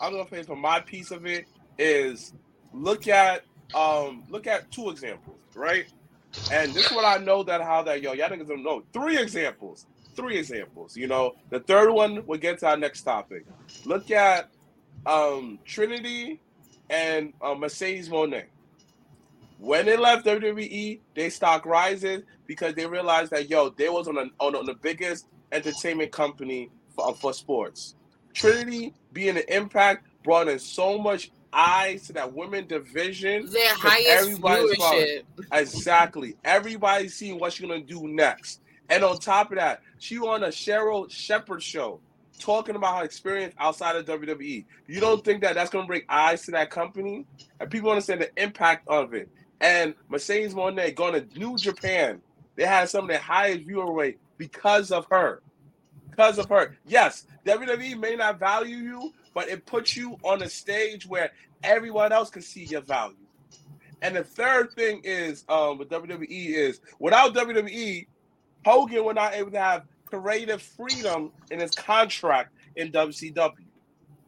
I'm gonna pay for my piece of it is look at 2 examples, right? And this is what I know that how that y'all niggas don't know. 3 examples. 3 examples. You know, the third one will get to our next topic. Look at Trinity and Mercedes Moné. When they left WWE, they stock rises because they realized that they was on the biggest entertainment company for sports. Trinity being an Impact brought in so much eyes to that women division. Their highest viewership. Exactly. Everybody's seeing what she's gonna do next. And on top of that, she on a Cheryl Shepherd show talking about her experience outside of WWE. You don't think that's gonna bring eyes to that company? And people understand the impact of it. And Mercedes Moné going to New Japan. They had some of the highest viewer rate because of her. Yes, WWE may not value you, but it puts you on a stage where everyone else can see your value. And the third thing is with WWE is, without WWE, Hogan was not able to have creative freedom in his contract in WCW.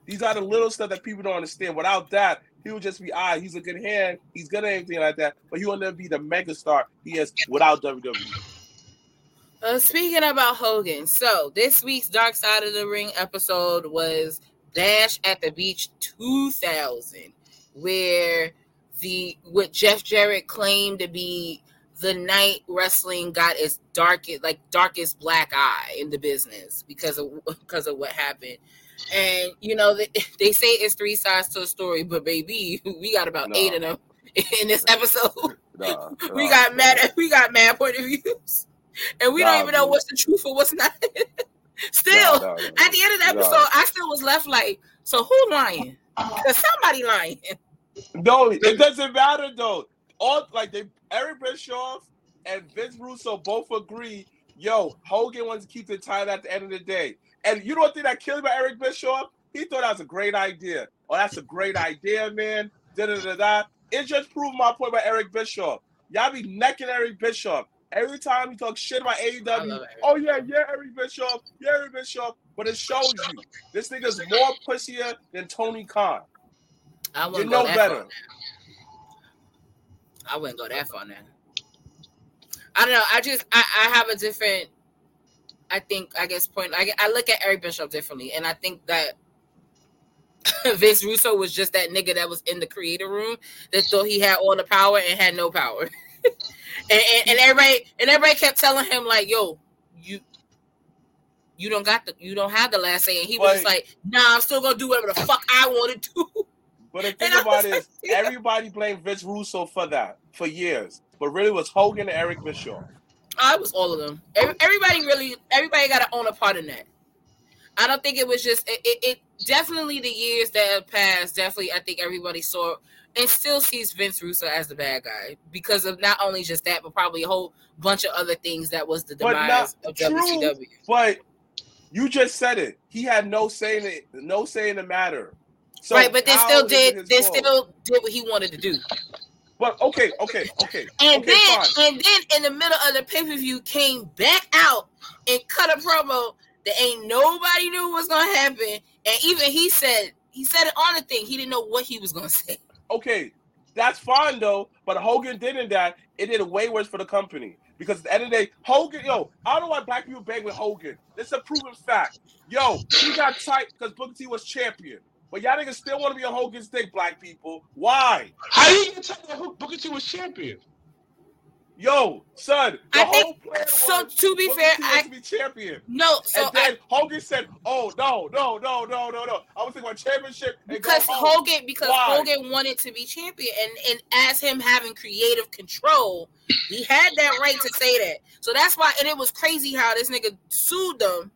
These are the little stuff that people don't understand. Without that, he would just be, he's a good hand, he's good at anything like that, but he will never be the megastar he is without WWE. Speaking about Hogan, so this week's Dark Side of the Ring episode was Dash at the Beach 2000, where what Jeff Jarrett claimed to be the night wrestling got its darkest black eye in the business because of what happened. And they say it's 3 sides to a story, but baby, we got about 8 of them in this episode. We got mad point of views, and we don't even know what's the truth or what's not. Still, at the end of the episode, I still was left like, so who lying? Because somebody lying. No, it doesn't matter though. All like Eric Bischoff and Vince Russo both agree. Hogan wants to keep the title at the end of the day. And you don't think that killed by Eric Bischoff? He thought that was a great idea. Oh, that's a great idea, man. It just proved my point about Eric Bischoff. Y'all be necking Eric Bischoff. Every time he talks shit about AEW, Eric Bischoff. but it shows you this nigga's more pussier than Tony Khan. I wouldn't go that far now. I wouldn't go that far now. I don't know. I have a different, point. I look at Eric Bischoff differently, and I think that Vince Russo was just that nigga that was in the creative room that thought he had all the power and had no power. and everybody kept telling him like, yo, you don't have the last say. And he was like, nah, I'm still gonna do whatever the fuck I want to do. But the thing about it is, everybody blamed Vince Russo for that for years. But really, it was Hogan and Eric Bischoff. It was all of them. Everybody got to own a part in that. I don't think it was just it definitely the years that have passed. Definitely, I think everybody saw and still sees Vince Russo as the bad guy because of not only just that, but probably a whole bunch of other things that was the demise of WCW. But you just said it. He had no say in the matter. So right, but they still did. They still did what he wanted to do. But okay. And then in the middle of the pay-per-view came back out and cut a promo that ain't nobody knew was gonna happen. And even he said it on the thing. He didn't know what he was gonna say. Okay, that's fine though, but Hogan didn't that. It did way worse for the company. Because at the end of the day, Hogan, I don't know why black people bang with Hogan. It's a proven fact. He got tight because Booker T was champion. But y'all niggas still want to be on Hogan's dick, black people. Why? How do you even tell that Booker T was champion? Son, the whole plan so was to be Booker fair, T I to be champion. No, so and then Hogan said, "Oh no, I was thinking about championship." And Hogan wanted to be champion, and as him having creative control, he had that right to say that. So that's why, and it was crazy how this nigga sued them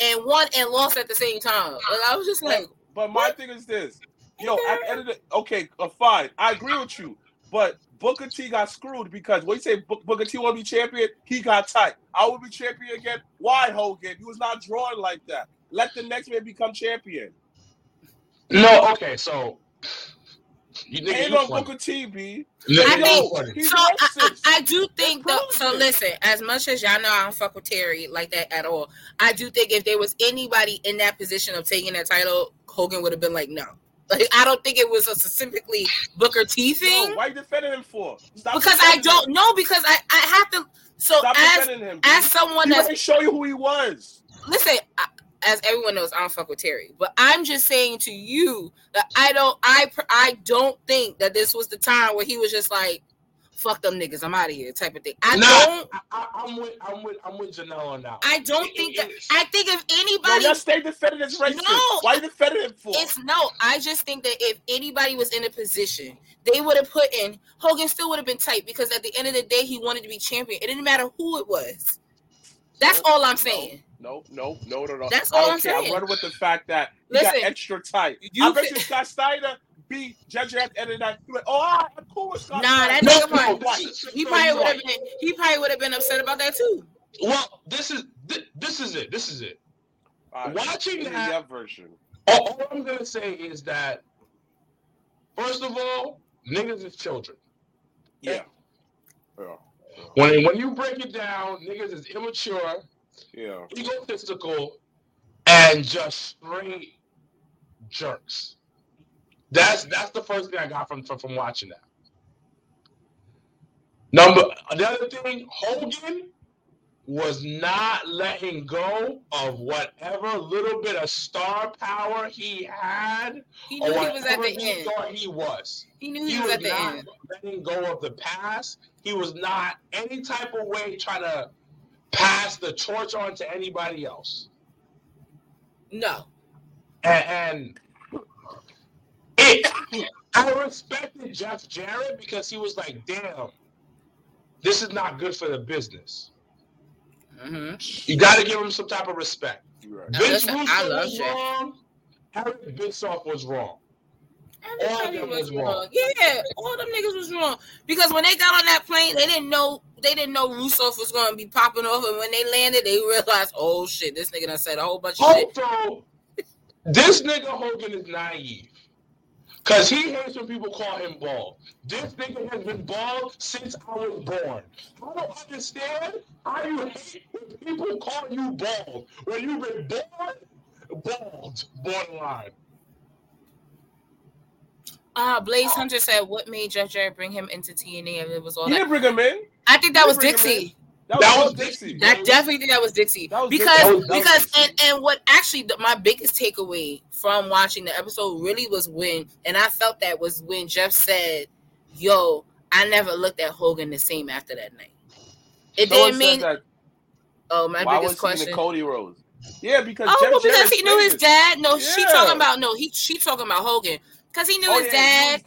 and won and lost at the same time. And I was just like. But my thing is this, fine, I agree with you, but Booker T got screwed because when you say Booker T want to be champion, he got tight. I would be champion again. Why, Hogan? He was not drawn like that. Let the next man become champion. No, okay, so you ain't on Booker T, B. I do think though. So listen, as much as y'all know, I don't fuck with Terry like that at all. I do think if there was anybody in that position of taking that title, Hogan would have been like, no. Like, I don't think it was a specifically Booker T thing. Why you defending him for? Stop because I don't know. Because I have to. So stop defending him, as someone that let me show you who he was. Listen. As everyone knows, I don't fuck with Terry, but I'm just saying to you that I don't think that this was the time where he was just like, "Fuck them niggas, I'm out of here" type of thing. I'm with Janelle on that. I don't think that. I think if anybody, let's stay defending this racist. No, why you defending him for? I just think that if anybody was in a position, they would have put in Hogan. Still would have been tight because at the end of the day, he wanted to be champion. It didn't matter who it was. That's all I'm saying. No. That's all I'm saying. I'm running with the fact that you got extra tight. I bet you Scott Steiner beat JJ at the end of the night. He went, I'm cool with Scott Steiner. Nah, he probably would have been upset about that too. Well, this is it. Watching that version. All I'm gonna say is that first of all, niggas is children. Yeah. When you break it down, niggas is immature. Yeah, egotistical and just straight jerks. That's the first thing I got from watching that. The other thing, Hogan was not letting go of whatever little bit of star power he had. He knew he was at the end. He knew he was at the end. Letting go of the past. He was not any type of way trying to pass the torch on to anybody else. No. And I respected Jeff Jarrett because he was like, damn, this is not good for the business. Mm-hmm. You got to give him some type of respect. Right. Vince Russo was wrong. Eric Bischoff was wrong. Everybody was wrong. Yeah, all them niggas was wrong because when they got on that plane, they didn't know Russo was going to be popping off, and when they landed, they realized, oh shit, this nigga done said a whole bunch of shit. This nigga Hogan is naive Because he hates when people call him bald. This nigga has been bald since I was born. I don't understand how you hate when people call you bald. When you've been born, bald, borderline. Blaze Hunter said, what made JJ bring him into TNA? And it was all he that. Didn't bring him in. I think that was Dixie. That was Dixie. I definitely think that was Dixie. That was Dixie. And what actually my biggest takeaway from watching the episode really was when, and I felt that was when Jeff said, yo, I never looked at Hogan the same after that night. My biggest question. Cody Rhodes. Yeah, because because he knew his dad. She talking about Hogan. Because he knew his dad.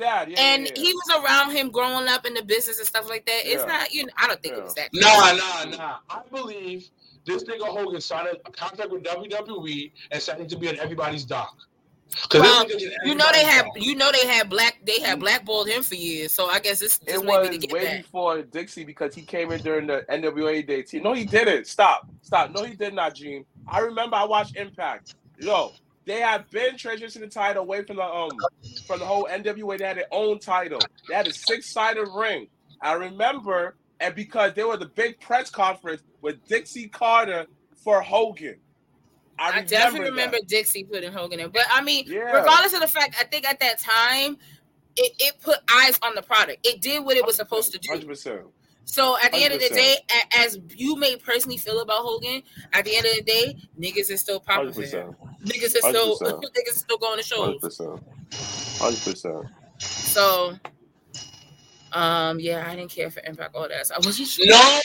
He was around him growing up in the business and stuff like that. I don't think it was that. Nah. I believe this nigga Hogan signed a contract with WWE and signed him to be on everybody's dock. They had blackballed him for years. So I guess this it was way before Dixie because he came in during the NWA day team. No, he didn't. Stop. No, he did not, Gene. I remember I watched Impact. Yo. They have been transitioning the title away from the whole NWA. They had their own title. They had a 6-sided ring. I remember, and because they were the big press conference with Dixie Carter for Hogan. I definitely remember Dixie putting Hogan in. But, regardless of the fact, I think at that time, it put eyes on the product. It did what it was supposed to do. 100%. So at the end of the day, as you may personally feel about Hogan, at the end of the day, niggas is still popular. Niggas is still going to shows. 100%. So, I didn't care for Impact all that. So I wasn't sure. No.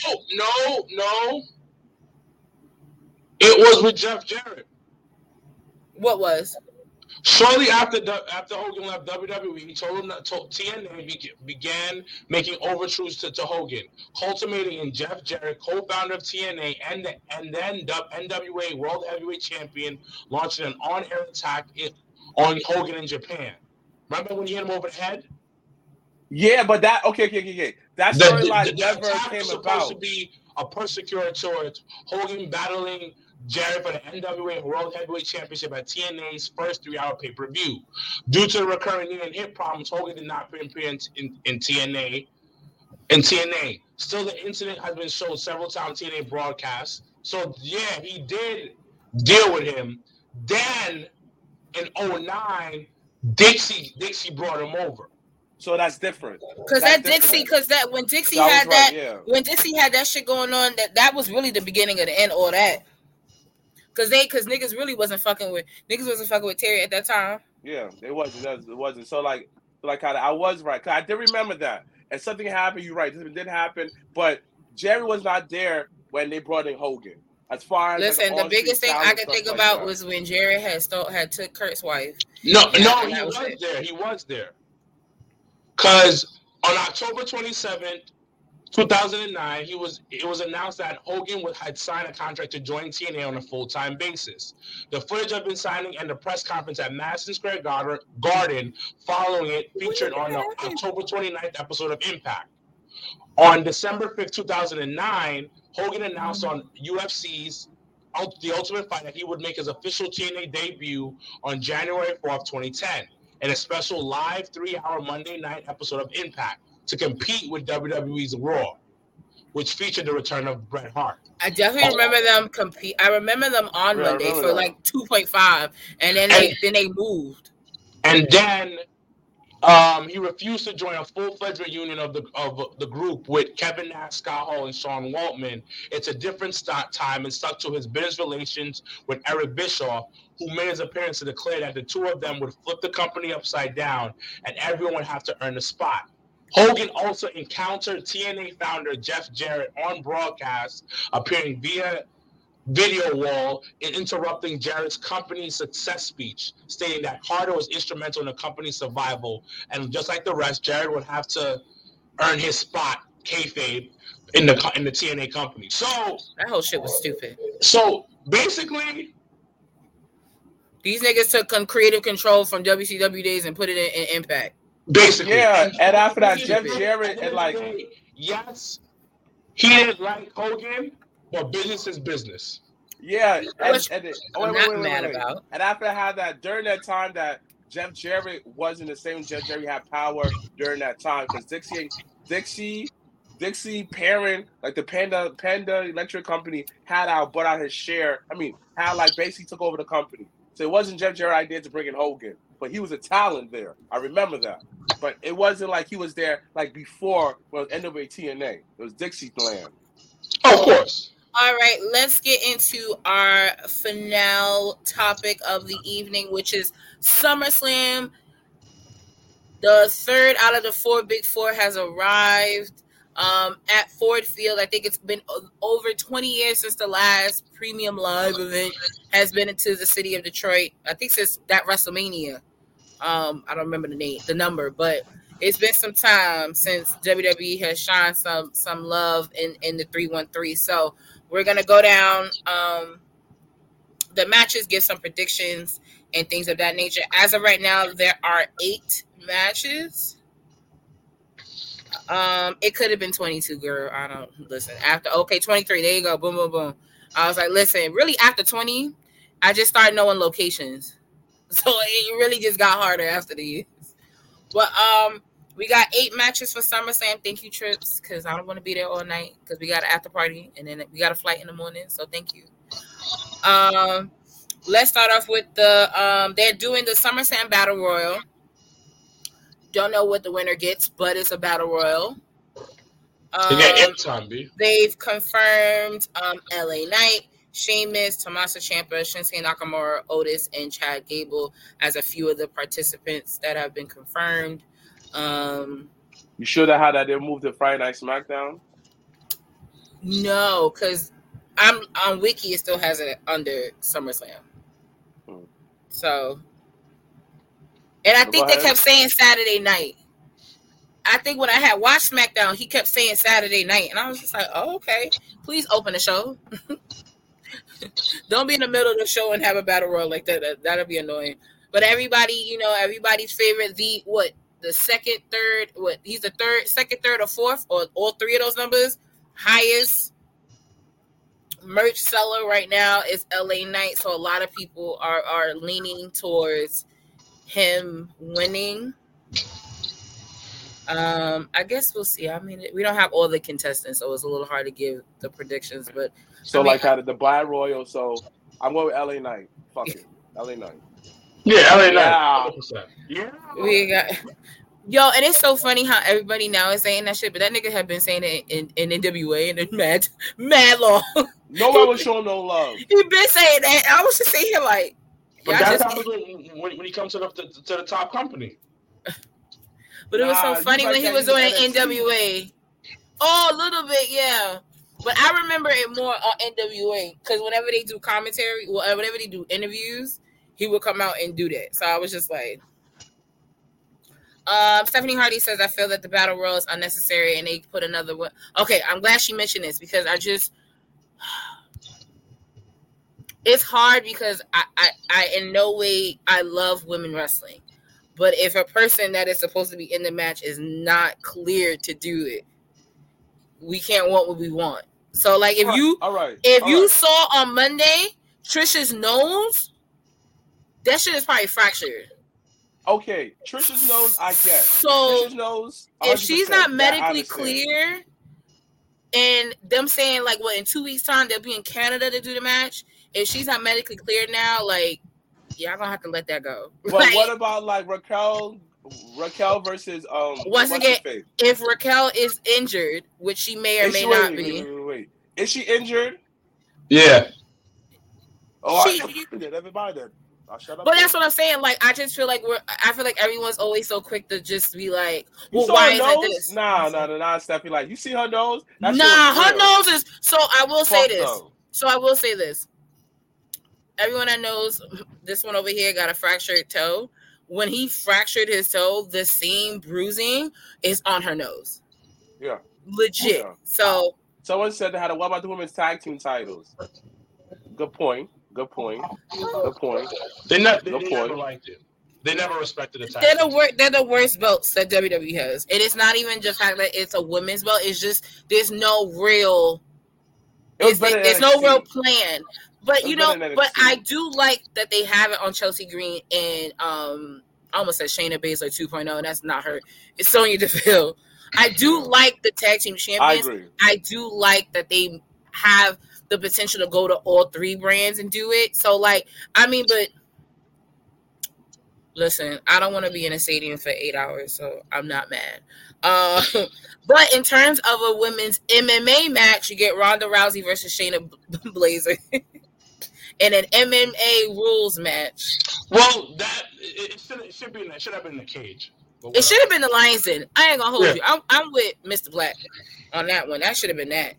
It was with Jeff Jarrett. What was? Shortly after Hogan left WWE, he told him that TNA began making overtures to Hogan, culminating in Jeff Jarrett, co-founder of TNA, and then NWA World Heavyweight Champion, launching an on-air attack on Hogan in Japan. Remember when he hit him over the head? Yeah, but that okay. That storyline never came about. Supposed to be a persecutor, Hogan battling Jarrett for the NWA World Heavyweight Championship at TNA's first 3-hour pay-per-view. Due to the recurring knee and hip problems, Hogan did not appear in TNA. Still, the incident has been shown several times on TNA broadcasts. So, yeah, he did deal with him. Then, in 2009, Dixie brought him over. So that's different. Because when Dixie had that shit going on, that was really the beginning of the end. All that. Because niggas really wasn't fucking with Terry at that time. Yeah, it wasn't. It wasn't. So like how I was right. Cause I did remember that, and something happened. You're right. Something did happen, but Jerry was not there when they brought in Hogan. As far as the biggest thing I could think about was when Jerry had took Kurt's wife. No, he was there. He was there. Cause on October 27th. 2009, it was announced that Hogan had signed a contract to join TNA on a full-time basis. The footage of him signing and the press conference at Madison Square Garden following it featured on the October 29th episode of Impact. On December 5th, 2009, Hogan announced on UFC's The Ultimate Fight that he would make his official TNA debut on January 4th, 2010, in a special live 3-hour Monday night episode of Impact, to compete with WWE's Raw, which featured the return of Bret Hart. I definitely remember them compete. I remember them on Monday for like 2.5, and then they moved. And then he refused to join a full-fledged reunion of the group with Kevin Nash, Scott Hall, and Sean Waltman. It's a different start time, and stuck to his business relations with Eric Bischoff, who made his appearance to declare that the two of them would flip the company upside down, and everyone would have to earn a spot. Hogan also encountered TNA founder Jeff Jarrett on broadcast, appearing via video wall and interrupting Jarrett's company's success speech, stating that Carter was instrumental in the company's survival, and just like the rest, Jarrett would have to earn his spot, kayfabe, in the TNA company. So that whole shit was stupid. So basically, these niggas took creative control from WCW days and put it in Impact. Basically, yeah, and after that, Jeff Jarrett and yes, he didn't like Hogan, but business is business. Yeah, and after I had that during that time that Jeff Jarrett wasn't the same. Jeff Jarrett had power during that time because Dixie Perrin, like the Panda Electric Company, bought out his share. I mean, basically took over the company. So it wasn't Jeff Jarrett's idea to bring in Hogan, but he was a talent there. I remember that. But it wasn't like he was there like before when it was NWA TNA. It was Dixie Land. Oh, of course. All right, let's get into our finale topic of the evening, which is SummerSlam. The third out of the four Big Four has arrived at Ford Field. I think it's been over 20 years since the last premium live event has been into the city of Detroit. I think since that WrestleMania. I don't remember the number, but it's been some time since WWE has shined some love in the 313. So we're going to go down the matches, give some predictions and things of that nature. As of right now, there are 8 matches. It could have been 22, girl. I don't listen. After 23, there you go. Boom, boom, boom. I was like, listen, really after 20, I just started knowing locations. So it really just got harder after the years. But we got 8 matches for SummerSlam. Thank you, Trips, because I don't want to be there all night because we got an after party and then we got a flight in the morning. So thank you. Let's start off with they're doing the SummerSlam Battle Royal. Don't know what the winner gets, but it's a battle royal. They've confirmed LA Knight, Sheamus, Tommaso Ciampa, Shinsuke Nakamura, Otis, and Chad Gable as a few of the participants that have been confirmed. You sure that how that they moved to Friday Night SmackDown? No, because I'm on Wiki. It still has it under SummerSlam. So. And I think they kept saying Saturday night. I think when I had watched SmackDown, he kept saying Saturday night. And I was just like, oh, okay. Please open the show. Don't be in the middle of the show and have a battle royal like that. That'll be annoying. But everybody, everybody's favorite, he's the second, third, or fourth, or all three of those numbers, highest merch seller right now is LA Knight. So a lot of people are leaning towards him winning. I guess we'll see. I mean, we don't have all the contestants, so it's a little hard to give the predictions. But how did the Battle Royal? So I'm going with LA Knight. Fuck it, LA Knight. Yeah, LA Knight. Yeah, we got and it's so funny how everybody now is saying that shit, but that nigga had been saying it in NWA and mad long. No one was showing no love. He been saying that. I was just sitting here like. But that's how when he comes to the top company. But it was so funny when he was doing NWA. Oh, a little bit, yeah. But I remember it more on NWA because whenever they do commentary, whenever they do interviews, he would come out and do that. So I was just like, Stephanie Hardy says, I feel that the battle royal is unnecessary and they put another one. Okay, I'm glad she mentioned this because it's hard because I in no way I love women wrestling. But if a person that is supposed to be in the match is not cleared to do it, we can't want what we want. So like if you saw on Monday Trisha's nose, that shit is probably fractured. Okay, Trisha's nose, I get. So Trisha's nose, if she's not medically clear and them saying like in 2 weeks time they'll be in Canada to do the match. If she's not medically cleared now, like, yeah, I'm gonna have to let that go. But what about like Raquel versus once again, if Raquel is injured, which she may or may not be. Wait. Is she injured? Yeah. Oh, But that's what I'm saying. Like, I just feel like everyone's always so quick to just be like, well, why is it this? Nah, Stephanie. Like, you see her nose? Her nose is. So I will say this. Everyone that knows this one over here got a fractured toe. When he fractured his toe, the same bruising is on her nose. Yeah. Legit. Yeah. So someone said they had what about the women's tag team titles? Good point. They never liked it. They never respected the tag team. They're the worst belts that WWE has. And it's not even just the fact that it's a women's belt. It's just there's no real plan. But I do like that they have it on Chelsea Green and I almost said Shayna Baszler 2.0, and that's not her. It's Sonya Deville. I do like the tag team champions. I agree. I do like that they have the potential to go to all three brands and do it. So, like, I mean, but listen, I don't want to be in a stadium for 8 hours, so I'm not mad. But in terms of a women's MMA match, you get Ronda Rousey versus Shayna Blazer in an MMA rules match. Well, that it should have been the cage. It should have been the Lions Den. I ain't gonna hold you. I'm with Mr. Black on that one. That should have been that.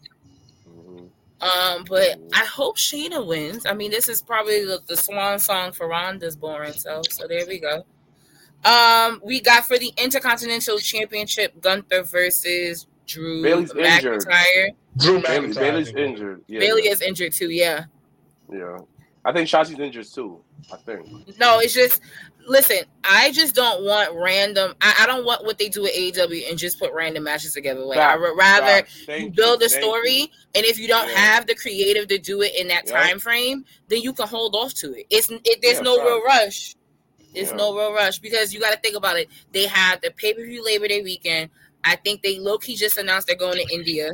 But I hope Shayna wins. I mean, this is probably the swan song for Ronda's boring self. So there we go. We got for the Intercontinental Championship Gunther versus Drew McIntyre. Drew McIntyre. Bailey's injured. Yeah, Bailey is injured too. Yeah. Yeah. I think Shotzi's injured too. I think. No, it's just. Listen, I just don't want random. I don't want what they do at AEW and just put random matches together. Like, I would rather you build a story, and if you don't have the creative to do it in that time frame, then you can hold off to it. There's no real rush. There's no real rush because you got to think about it. They have the pay-per-view Labor Day weekend. I think they low-key just announced they're going to India,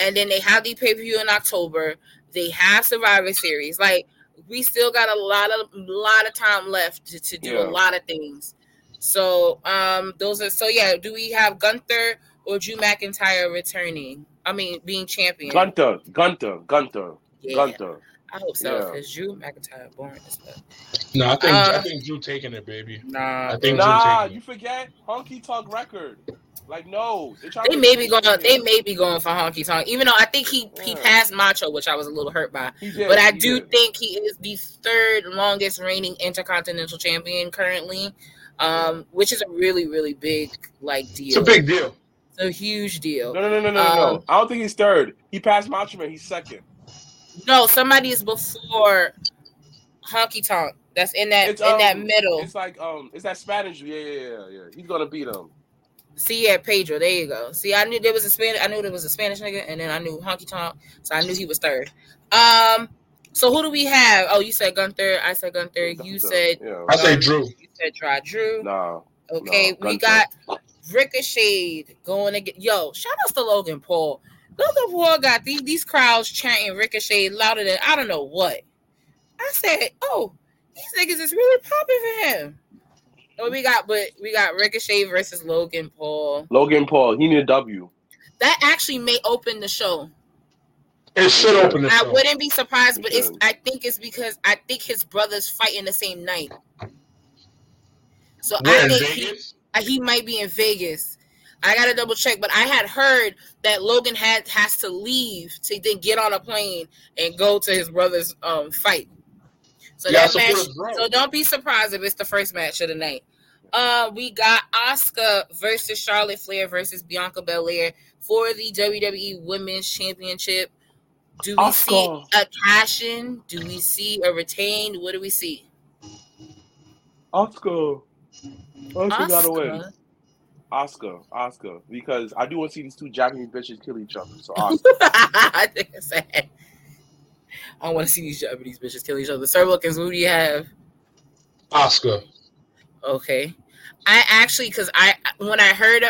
and then they have the pay-per-view in October. They have Survivor Series. Like, we still got a lot of time left to do a lot of things. So do we have Gunther or Drew McIntyre returning? I mean, being champion. Gunther. Yeah. Gunther. I hope so, because Drew McIntyre boring as well. No, I think Drew taking it, baby. Nah, you forget Honky Tonk record. Like, no, they may be going for Honky Tonk, even though I think he passed Macho, which I was a little hurt by. But I do think he is the third longest reigning Intercontinental Champion currently, which is a really, really big deal. It's a big deal. It's a huge deal. No. I don't think he's third. He passed Macho Man. He's second. No, somebody is before Honky Tonk. That's in that that middle. It's it's that Spanish. Yeah. He's gonna beat him. See, Pedro. There you go. See, I knew there was a Spanish nigga, and then I knew Honky Tonk, so I knew he was third. So who do we have? Oh, you said Gunther. I said Gunther. You said I said Drew. You said try Drew. No. Okay, we got Ricochet going again. Yo, shout outs to Logan Paul. Logan Paul got these crowds chanting Ricochet louder than I don't know what. I said, oh, these niggas is really popping for him. We got Ricochet versus Logan Paul. Logan Paul, he need a W. That actually may open the show. It should open the show. I wouldn't be surprised, but I think it's because I think his brothers fight in the same night. So I think he might be in Vegas. I gotta double check, but I had heard that Logan has to leave to then get on a plane and go to his brother's fight. So don't be surprised if it's the first match of the night. We got Asuka versus Charlotte Flair versus Bianca Belair for the WWE Women's Championship. Do we see a cash-in? Do we see a retained? What do we see? Asuka gotta win. Asuka, because I do want to see these two Japanese bitches kill each other. So Asuka. I think it's sad. I want to see these Japanese bitches kill each other. Sir Wilkins, who do you have? Asuka. Okay. I actually, because when I heard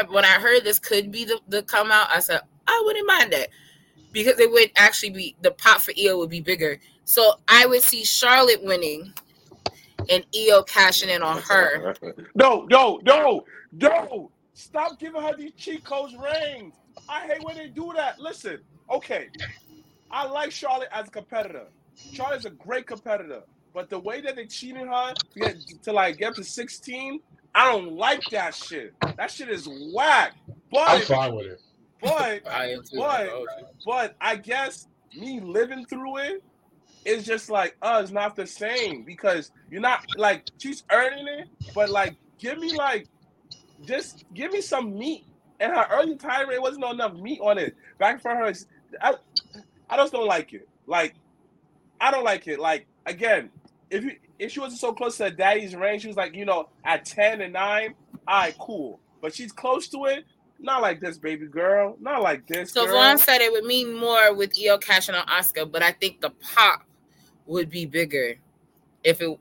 this could be the come out, I said, I wouldn't mind that. Because it would actually be, the pop for Io would be bigger. So I would see Charlotte winning and Io cashing in on her. No. Stop giving her these cheat codes rings. I hate when they do that. Listen, okay. I like Charlotte as a competitor. Charlotte's a great competitor, but the way that they cheated her to get to 16, I don't like that shit. That shit is whack. But I'm fine with it. But I guess me living through it is just it's not the same because you're not she's earning it, but give me some meat. And her early tirade wasn't enough meat on it. Back for her, I just don't like it. I don't like it. Again, if she wasn't so close to her daddy's range, she was at 10 and 9, all right, cool. But she's close to it. Not like this, baby girl. Not like this. So Vaughn said it would mean more with Io cashing on Asuka, but I think the pop would be bigger if it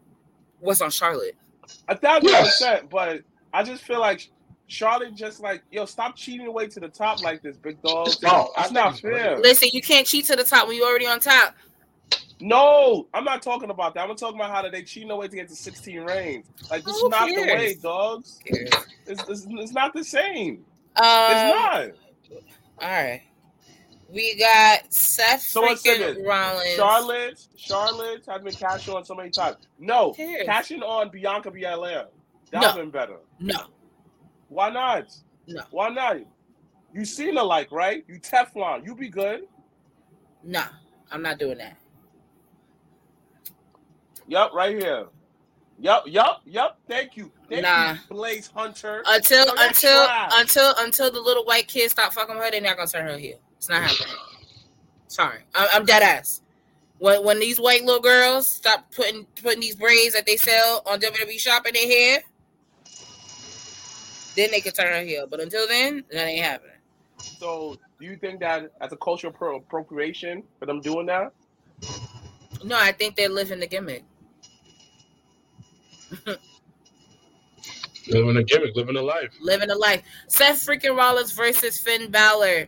was on Charlotte. 1,000%. But I just feel like Charlotte just like, yo, stop cheating away to the top like this, big dog. No, it's not fair. Listen, you can't cheat to the top when you're already on top. No, I'm not talking about that. I'm talking about how they cheating away to get to 16 reigns. Like, this is not the way, dogs. It's not the same. It's not. All right. We got Seth freaking Rollins. Charlotte has been cashing on so many times. No, cashing on Bianca Belair. That would have been better. No. Why not? No. Why not? You seen her like, right? You Teflon. You be good. No, I'm not doing that. Yep, right here. Yep. Thank you. Thank you, Blaze Hunter. Until the little white kids stop fucking her, they're not gonna turn her heel. It's not happening. Sorry, I'm dead ass. When these white little girls stop putting these braids that they sell on WWE shop in their hair, then they can turn her heel. But until then, that ain't happening. So, do you think that as a cultural appropriation for them doing that? No, I think they're living the gimmick. Living a gimmick, living a life. Living a life. Seth freaking Rollins versus Finn Balor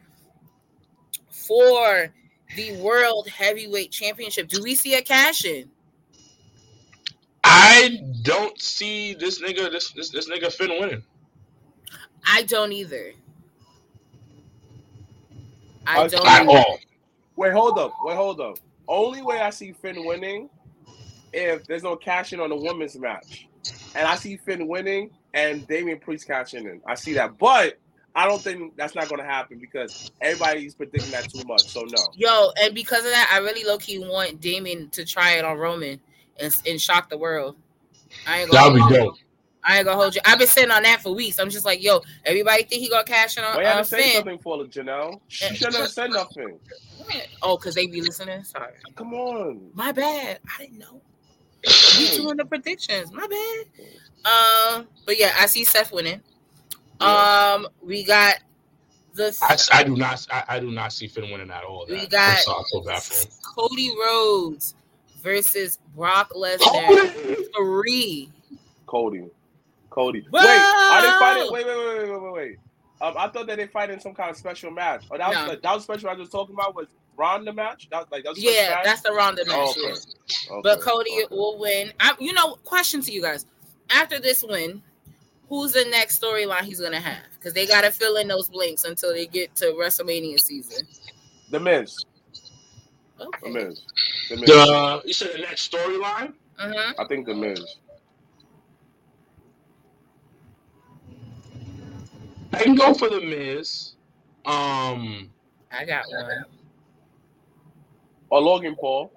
for the World Heavyweight Championship. Do we see a cash-in? I don't see this nigga Finn winning. I don't either. I don't at all. Wait, hold up. Only way I see Finn winning if there's no cash in on the women's match. And I see Finn winning and Damian Priest cashing in. I see that. But I don't think that's not going to happen because everybody's predicting that too much. So, no. Yo, and because of that, I really low-key want Damian to try it on Roman and shock the world. I ain't going to hold you. I've been sitting on that for weeks. I'm just like, yo, everybody think he going to cash in on Finn. Why you say something for Janelle? She shouldn't have said nothing. Oh, because they be listening? Sorry. Come on. My bad. I didn't know. We doing the predictions. My bad. But yeah, I see Seth winning. We got the. I do not see Finn winning at all. We got Cody Rhodes versus Brock Lesnar. Cody. Whoa! Wait, are they fighting? Wait. I thought that they fight in some kind of special match. Oh, that was special. I was talking about was Ronda match. That's the Ronda match. Oh, okay. Yeah. Okay. But Cody will win. Question to you guys: after this win, who's the next storyline he's gonna have? Because they gotta fill in those blanks until they get to WrestleMania season. The Miz. Okay. The Miz. You said the next storyline? Uh-huh. I think the Miz. I can go for the Miz. I got one. Or Logan Paul.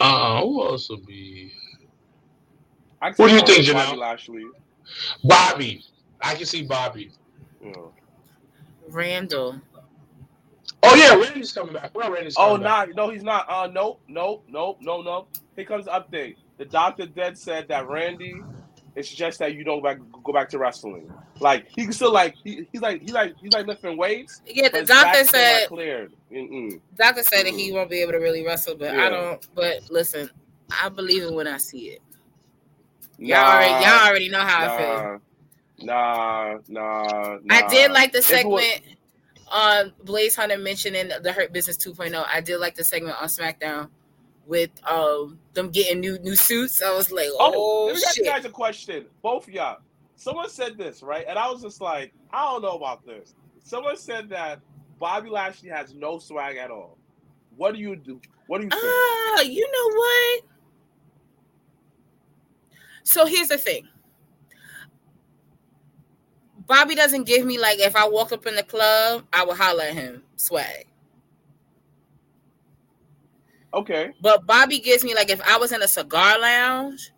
Who else would be? What do you think, Janelle? Bobby. I can see Bobby. Yeah. Randall. Oh yeah, Randy's coming back. Randy's coming back. No, he's not. Nope. Here comes the update. The Dr. Dead said that Randy. It's just that you don't go back to wrestling. Like he can still he's like lifting weights. Yeah, the doctor said. Doctor said that he won't be able to really wrestle, but yeah. I don't. But listen, I believe it when I see it. Y'all already know how I feel. Nah. I did like the segment on Blaze Hunter mentioning the Hurt Business 2.0. I did like the segment on SmackDown. With them getting new suits, I was like, "Oh shit!" Let me ask you guys a question, both of y'all. Someone said this, right? And I was just like, "I don't know about this." Someone said that Bobby Lashley has no swag at all. What do you do? What do you think? You know what? So here's the thing: Bobby doesn't give me like if I walk up in the club, I will holler at him swag. Okay. But Bobby gives me like if I was in a cigar lounge,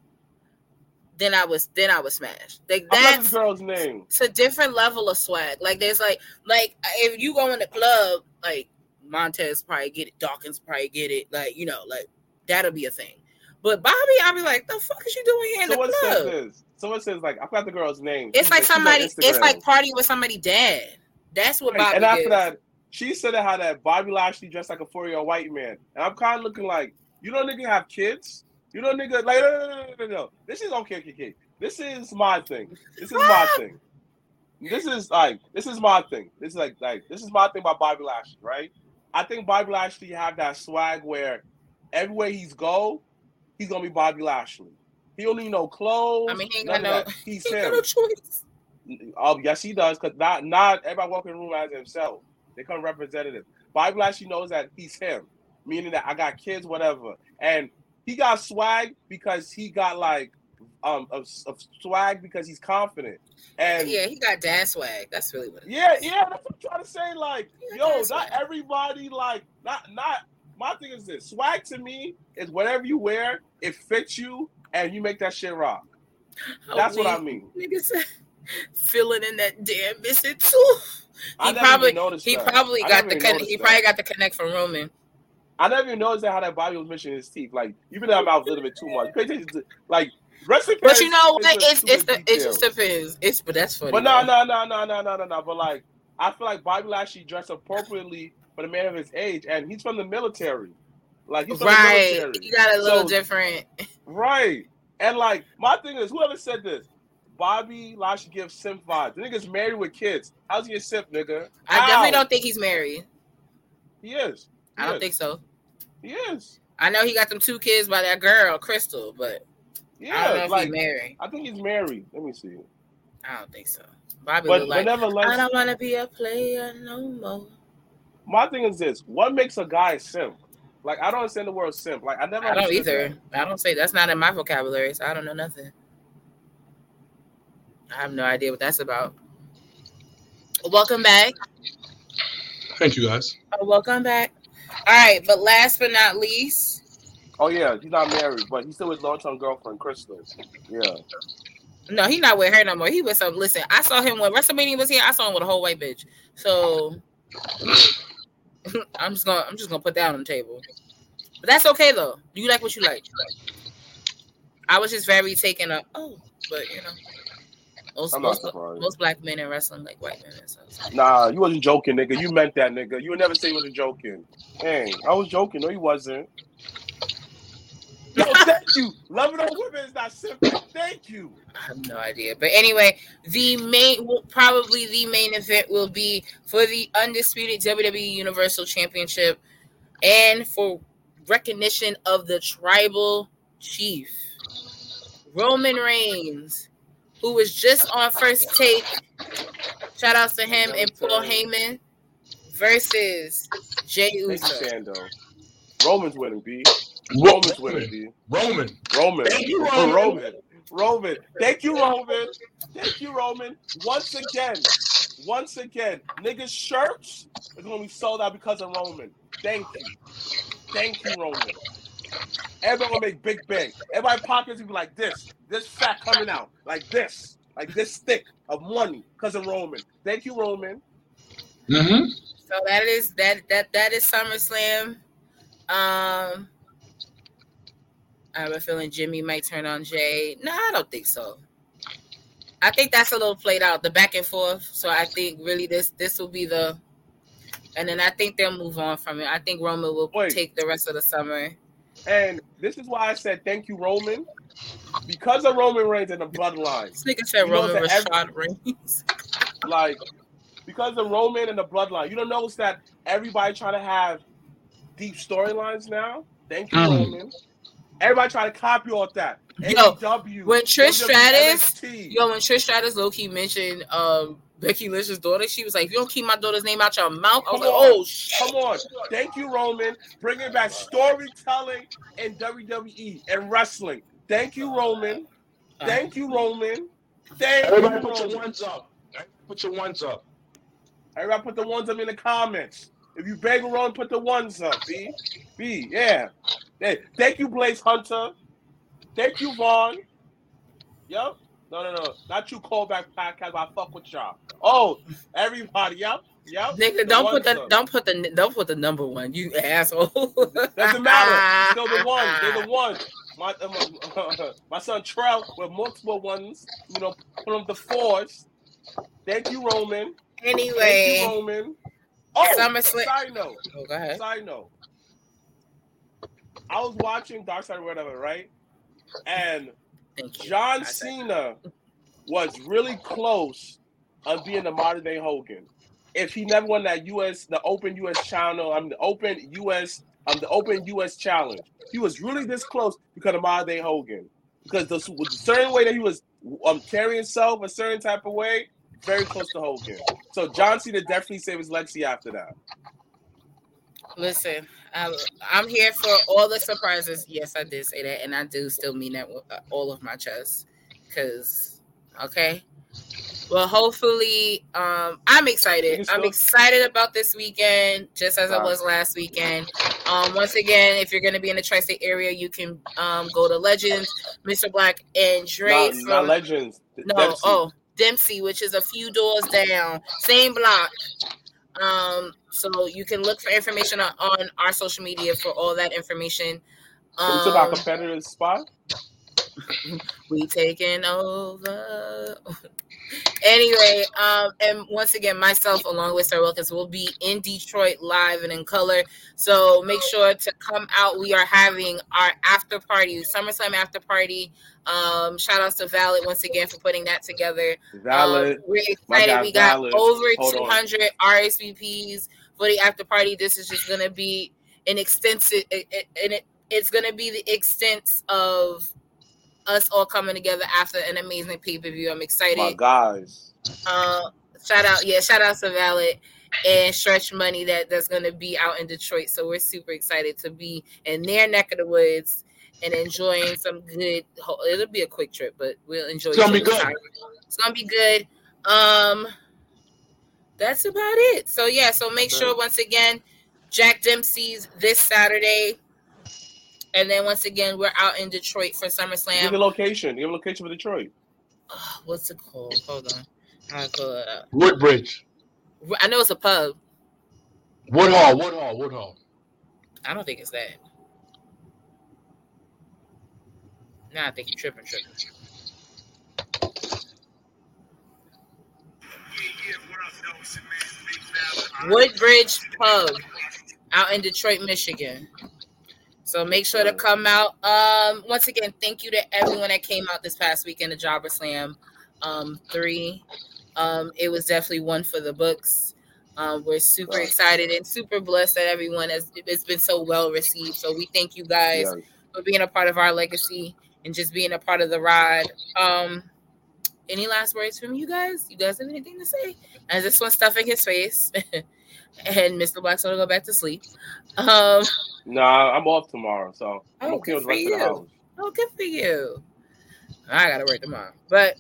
then I was smashed. Like that's the girl's name. It's a different level of swag. Like there's like if you go in the club, like Montez probably get it, Dawkins probably get it, like you know, like that'll be a thing. But Bobby, I'll be like, the fuck is you doing here in the club? Someone says like I forgot the girl's name. It's like somebody. It's like partying with somebody's dad. That's what Bobby. And after that. She said how that Bobby Lashley dressed like a 40-year-old white man. And I'm kind of looking like, you don't nigga have kids? You know, nigga, like, no. This is okay, okay. This is my thing. This is my thing. This is my thing. This is like this is my thing about Bobby Lashley, right? I think Bobby Lashley have that swag where everywhere he's go, he's gonna be Bobby Lashley. He don't need no clothes. I mean, he ain't got no. He's got no choice. Oh, yes, he does. Cause not everybody walking in the room as himself. They come representative. Bobby Lashley knows that he's him, meaning that I got kids, whatever. And he got swag because he got like swag because he's confident. And yeah, he got dad swag. That's really what it is. Yeah, that's what I'm trying to say. Like, yo, not everybody like not. My thing is this: swag to me is whatever you wear, it fits you, and you make that shit rock. That's what I mean. Niggas filling in that damn missing too. He probably got the connect from Roman. I never even noticed how that Bobby was missing his teeth. Like, you've been out of my mouth a little bit too much. Like, but you know what? It just depends. But that's funny. But no. But like, I feel like Bobby Lashley dressed appropriately for the man of his age, and he's from the military. Like, he's from the military. He got a little different. Right. And like, my thing is, whoever said this, Bobby Lashley gives simp vibes. The nigga's married with kids. How's he a simp, nigga? I definitely don't think he's married. He is. I don't think so. He is. I know he got them 2 kids by that girl, Crystal, but yeah, I don't know if he's married. I think he's married. Let me see. I don't think so. Bobby was like, I don't want to be a player no more. My thing is this: what makes a guy a simp? Like, I don't understand the word simp. Like, I don't either. That. I don't say that's not in my vocabulary, so I don't know nothing. I have no idea what that's about. Welcome back. Thank you, guys. Welcome back. All right, but last but not least. Oh, yeah, he's not married, but he's still with his long-term girlfriend, Crystal. Yeah. No, he's not with her no more. He with some. Listen, I saw him when WrestleMania was here. I saw him with a whole white bitch. So I'm just gonna put that on the table. But that's okay though. You like what you like. I was just very taken up. Oh, but you know, most black men in wrestling like white men. So. Nah, you wasn't joking, nigga. You meant that, nigga. You would never say you wasn't joking. Dang, I was joking. No, you wasn't. Yo, thank you. Loving on women is not simple. Thank you. I have no idea. But anyway, the main event will be for the undisputed WWE Universal Championship and for recognition of the tribal chief, Roman Reigns, who was just on First Take. Shout outs to him and Paul Heyman versus Jey Uso. Roman's winning, B. Roman's winning, B. Roman. Thank you, Roman. Roman. Thank you, Roman. Thank you, Roman. Once again, niggas' shirts are going to be sold out because of Roman. Thank you. Thank you, Roman. Everybody going to make big bang. Everybody's pockets will be like this. This fat coming out. Like this. Like this thick of money because of Roman. Thank you, Roman. Mm-hmm. So that is SummerSlam. I have a feeling Jimmy might turn on Jay. No, I don't think so. I think that's a little played out, the back and forth. So I think really this will be the, and then I think they'll move on from it. I think Roman will take the rest of the summer. And this is why I said thank you, Roman, because of Roman Reigns and the bloodline. This nigga said Roman Rashad Reigns. Like, because of Roman and the bloodline, you don't notice that everybody trying to have deep storylines now. Thank you, Roman. Everybody try to copy all that. AEW, when Trish Stratus, low-key mentioned Becky Lynch's daughter, she was like, "You don't keep my daughter's name out your mouth." I was like, "Oh shit!" Come on, thank you, Roman, bringing back storytelling in WWE and wrestling. Thank you, Roman. Thank you, Roman. Everybody put your ones up. Put your ones up. Everybody put the ones up in the comments. If you beg Roman, put the ones up. B, yeah. Hey, thank you, Blaze Hunter. Thank you, Vaughn. Yep. No. Not you, Callback Podcast. I fuck with y'all. Oh, everybody. Yep. Nigga, don't put the number one. You asshole. Doesn't matter. Still the one. They're the one. My son Trell with multiple ones. You know, put them the fours. Thank you, Roman. Anyway. Thank you, Roman. Oh, side note. Oh, go ahead. Side note. I was watching Dark Side or whatever, right? And John Cena was really close of being the modern day Hogan. If he never won that the Open US Challenge, he was really this close because of modern day Hogan. Because the certain way that he was carrying himself a certain type of way, very close to Hogan. So John Cena definitely saved his legacy after that. Listen, I'm here for all the surprises. Yes, I did say that, and I do still mean that with all of my chest. Because, okay. Well, hopefully, I'm excited. I'm excited about this weekend, just as I was last weekend. Once again, if you're going to be in the tri-state area, you can go to Legends, Mr. Black, and Dre. Not Legends. No, Dempsey. Dempsey, which is a few doors down. Same block. So you can look for information on our social media for all that information. It's about competitive spot. We taking over. Anyway, and once again, myself along with Sir Wilkins will be in Detroit live and in color. So make sure to come out. We are having our after party, SummerSlam after party. Shout outs to Valid once again for putting that together. Valid, we're excited. God, we got Valid. Over 200 RSVPs for the after party. This is just gonna be an extensive, it's gonna be the extent of us all coming together after an amazing pay-per-view. I'm excited. My guys. Shout out to Valid and Stretch Money that's going to be out in Detroit. So we're super excited to be in their neck of the woods and enjoying some good. It'll be a quick trip, but we'll enjoy it. It's going to be good. It's going to be good. That's about it. So, yeah. So make sure, once again, Jack Dempsey's this Saturday. And then once again, we're out in Detroit for SummerSlam. Give a location. Give a location for Detroit. What's it called? Hold on. I'll pull it up. Woodbridge. I know it's a pub. Woodhall. I don't think it's that. Nah, I think you're tripping. Woodbridge Pub out in Detroit, Michigan. So make sure to come out. Once again, thank you to everyone that came out this past weekend to JobberSlam 3. It was definitely one for the books. We're super excited and super blessed that everyone it's been so well received. So we thank you guys for being a part of our legacy and just being a part of the ride. Any last words from you guys? You guys have anything to say? And this one's stuffing his face. And Mr. Black's gonna go back to sleep. I'm off tomorrow, so I'm okay with the rest of the house. Oh, good for you. I gotta work tomorrow. But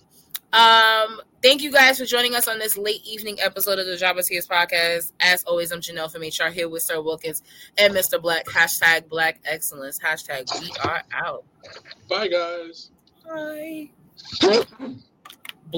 thank you guys for joining us on this late evening episode of the Jobbers Hears podcast. As always, I'm Janelle from HR here with Sir Wilkins and Mr. Black. # Black Excellence. # we are out. Bye, guys. Bye.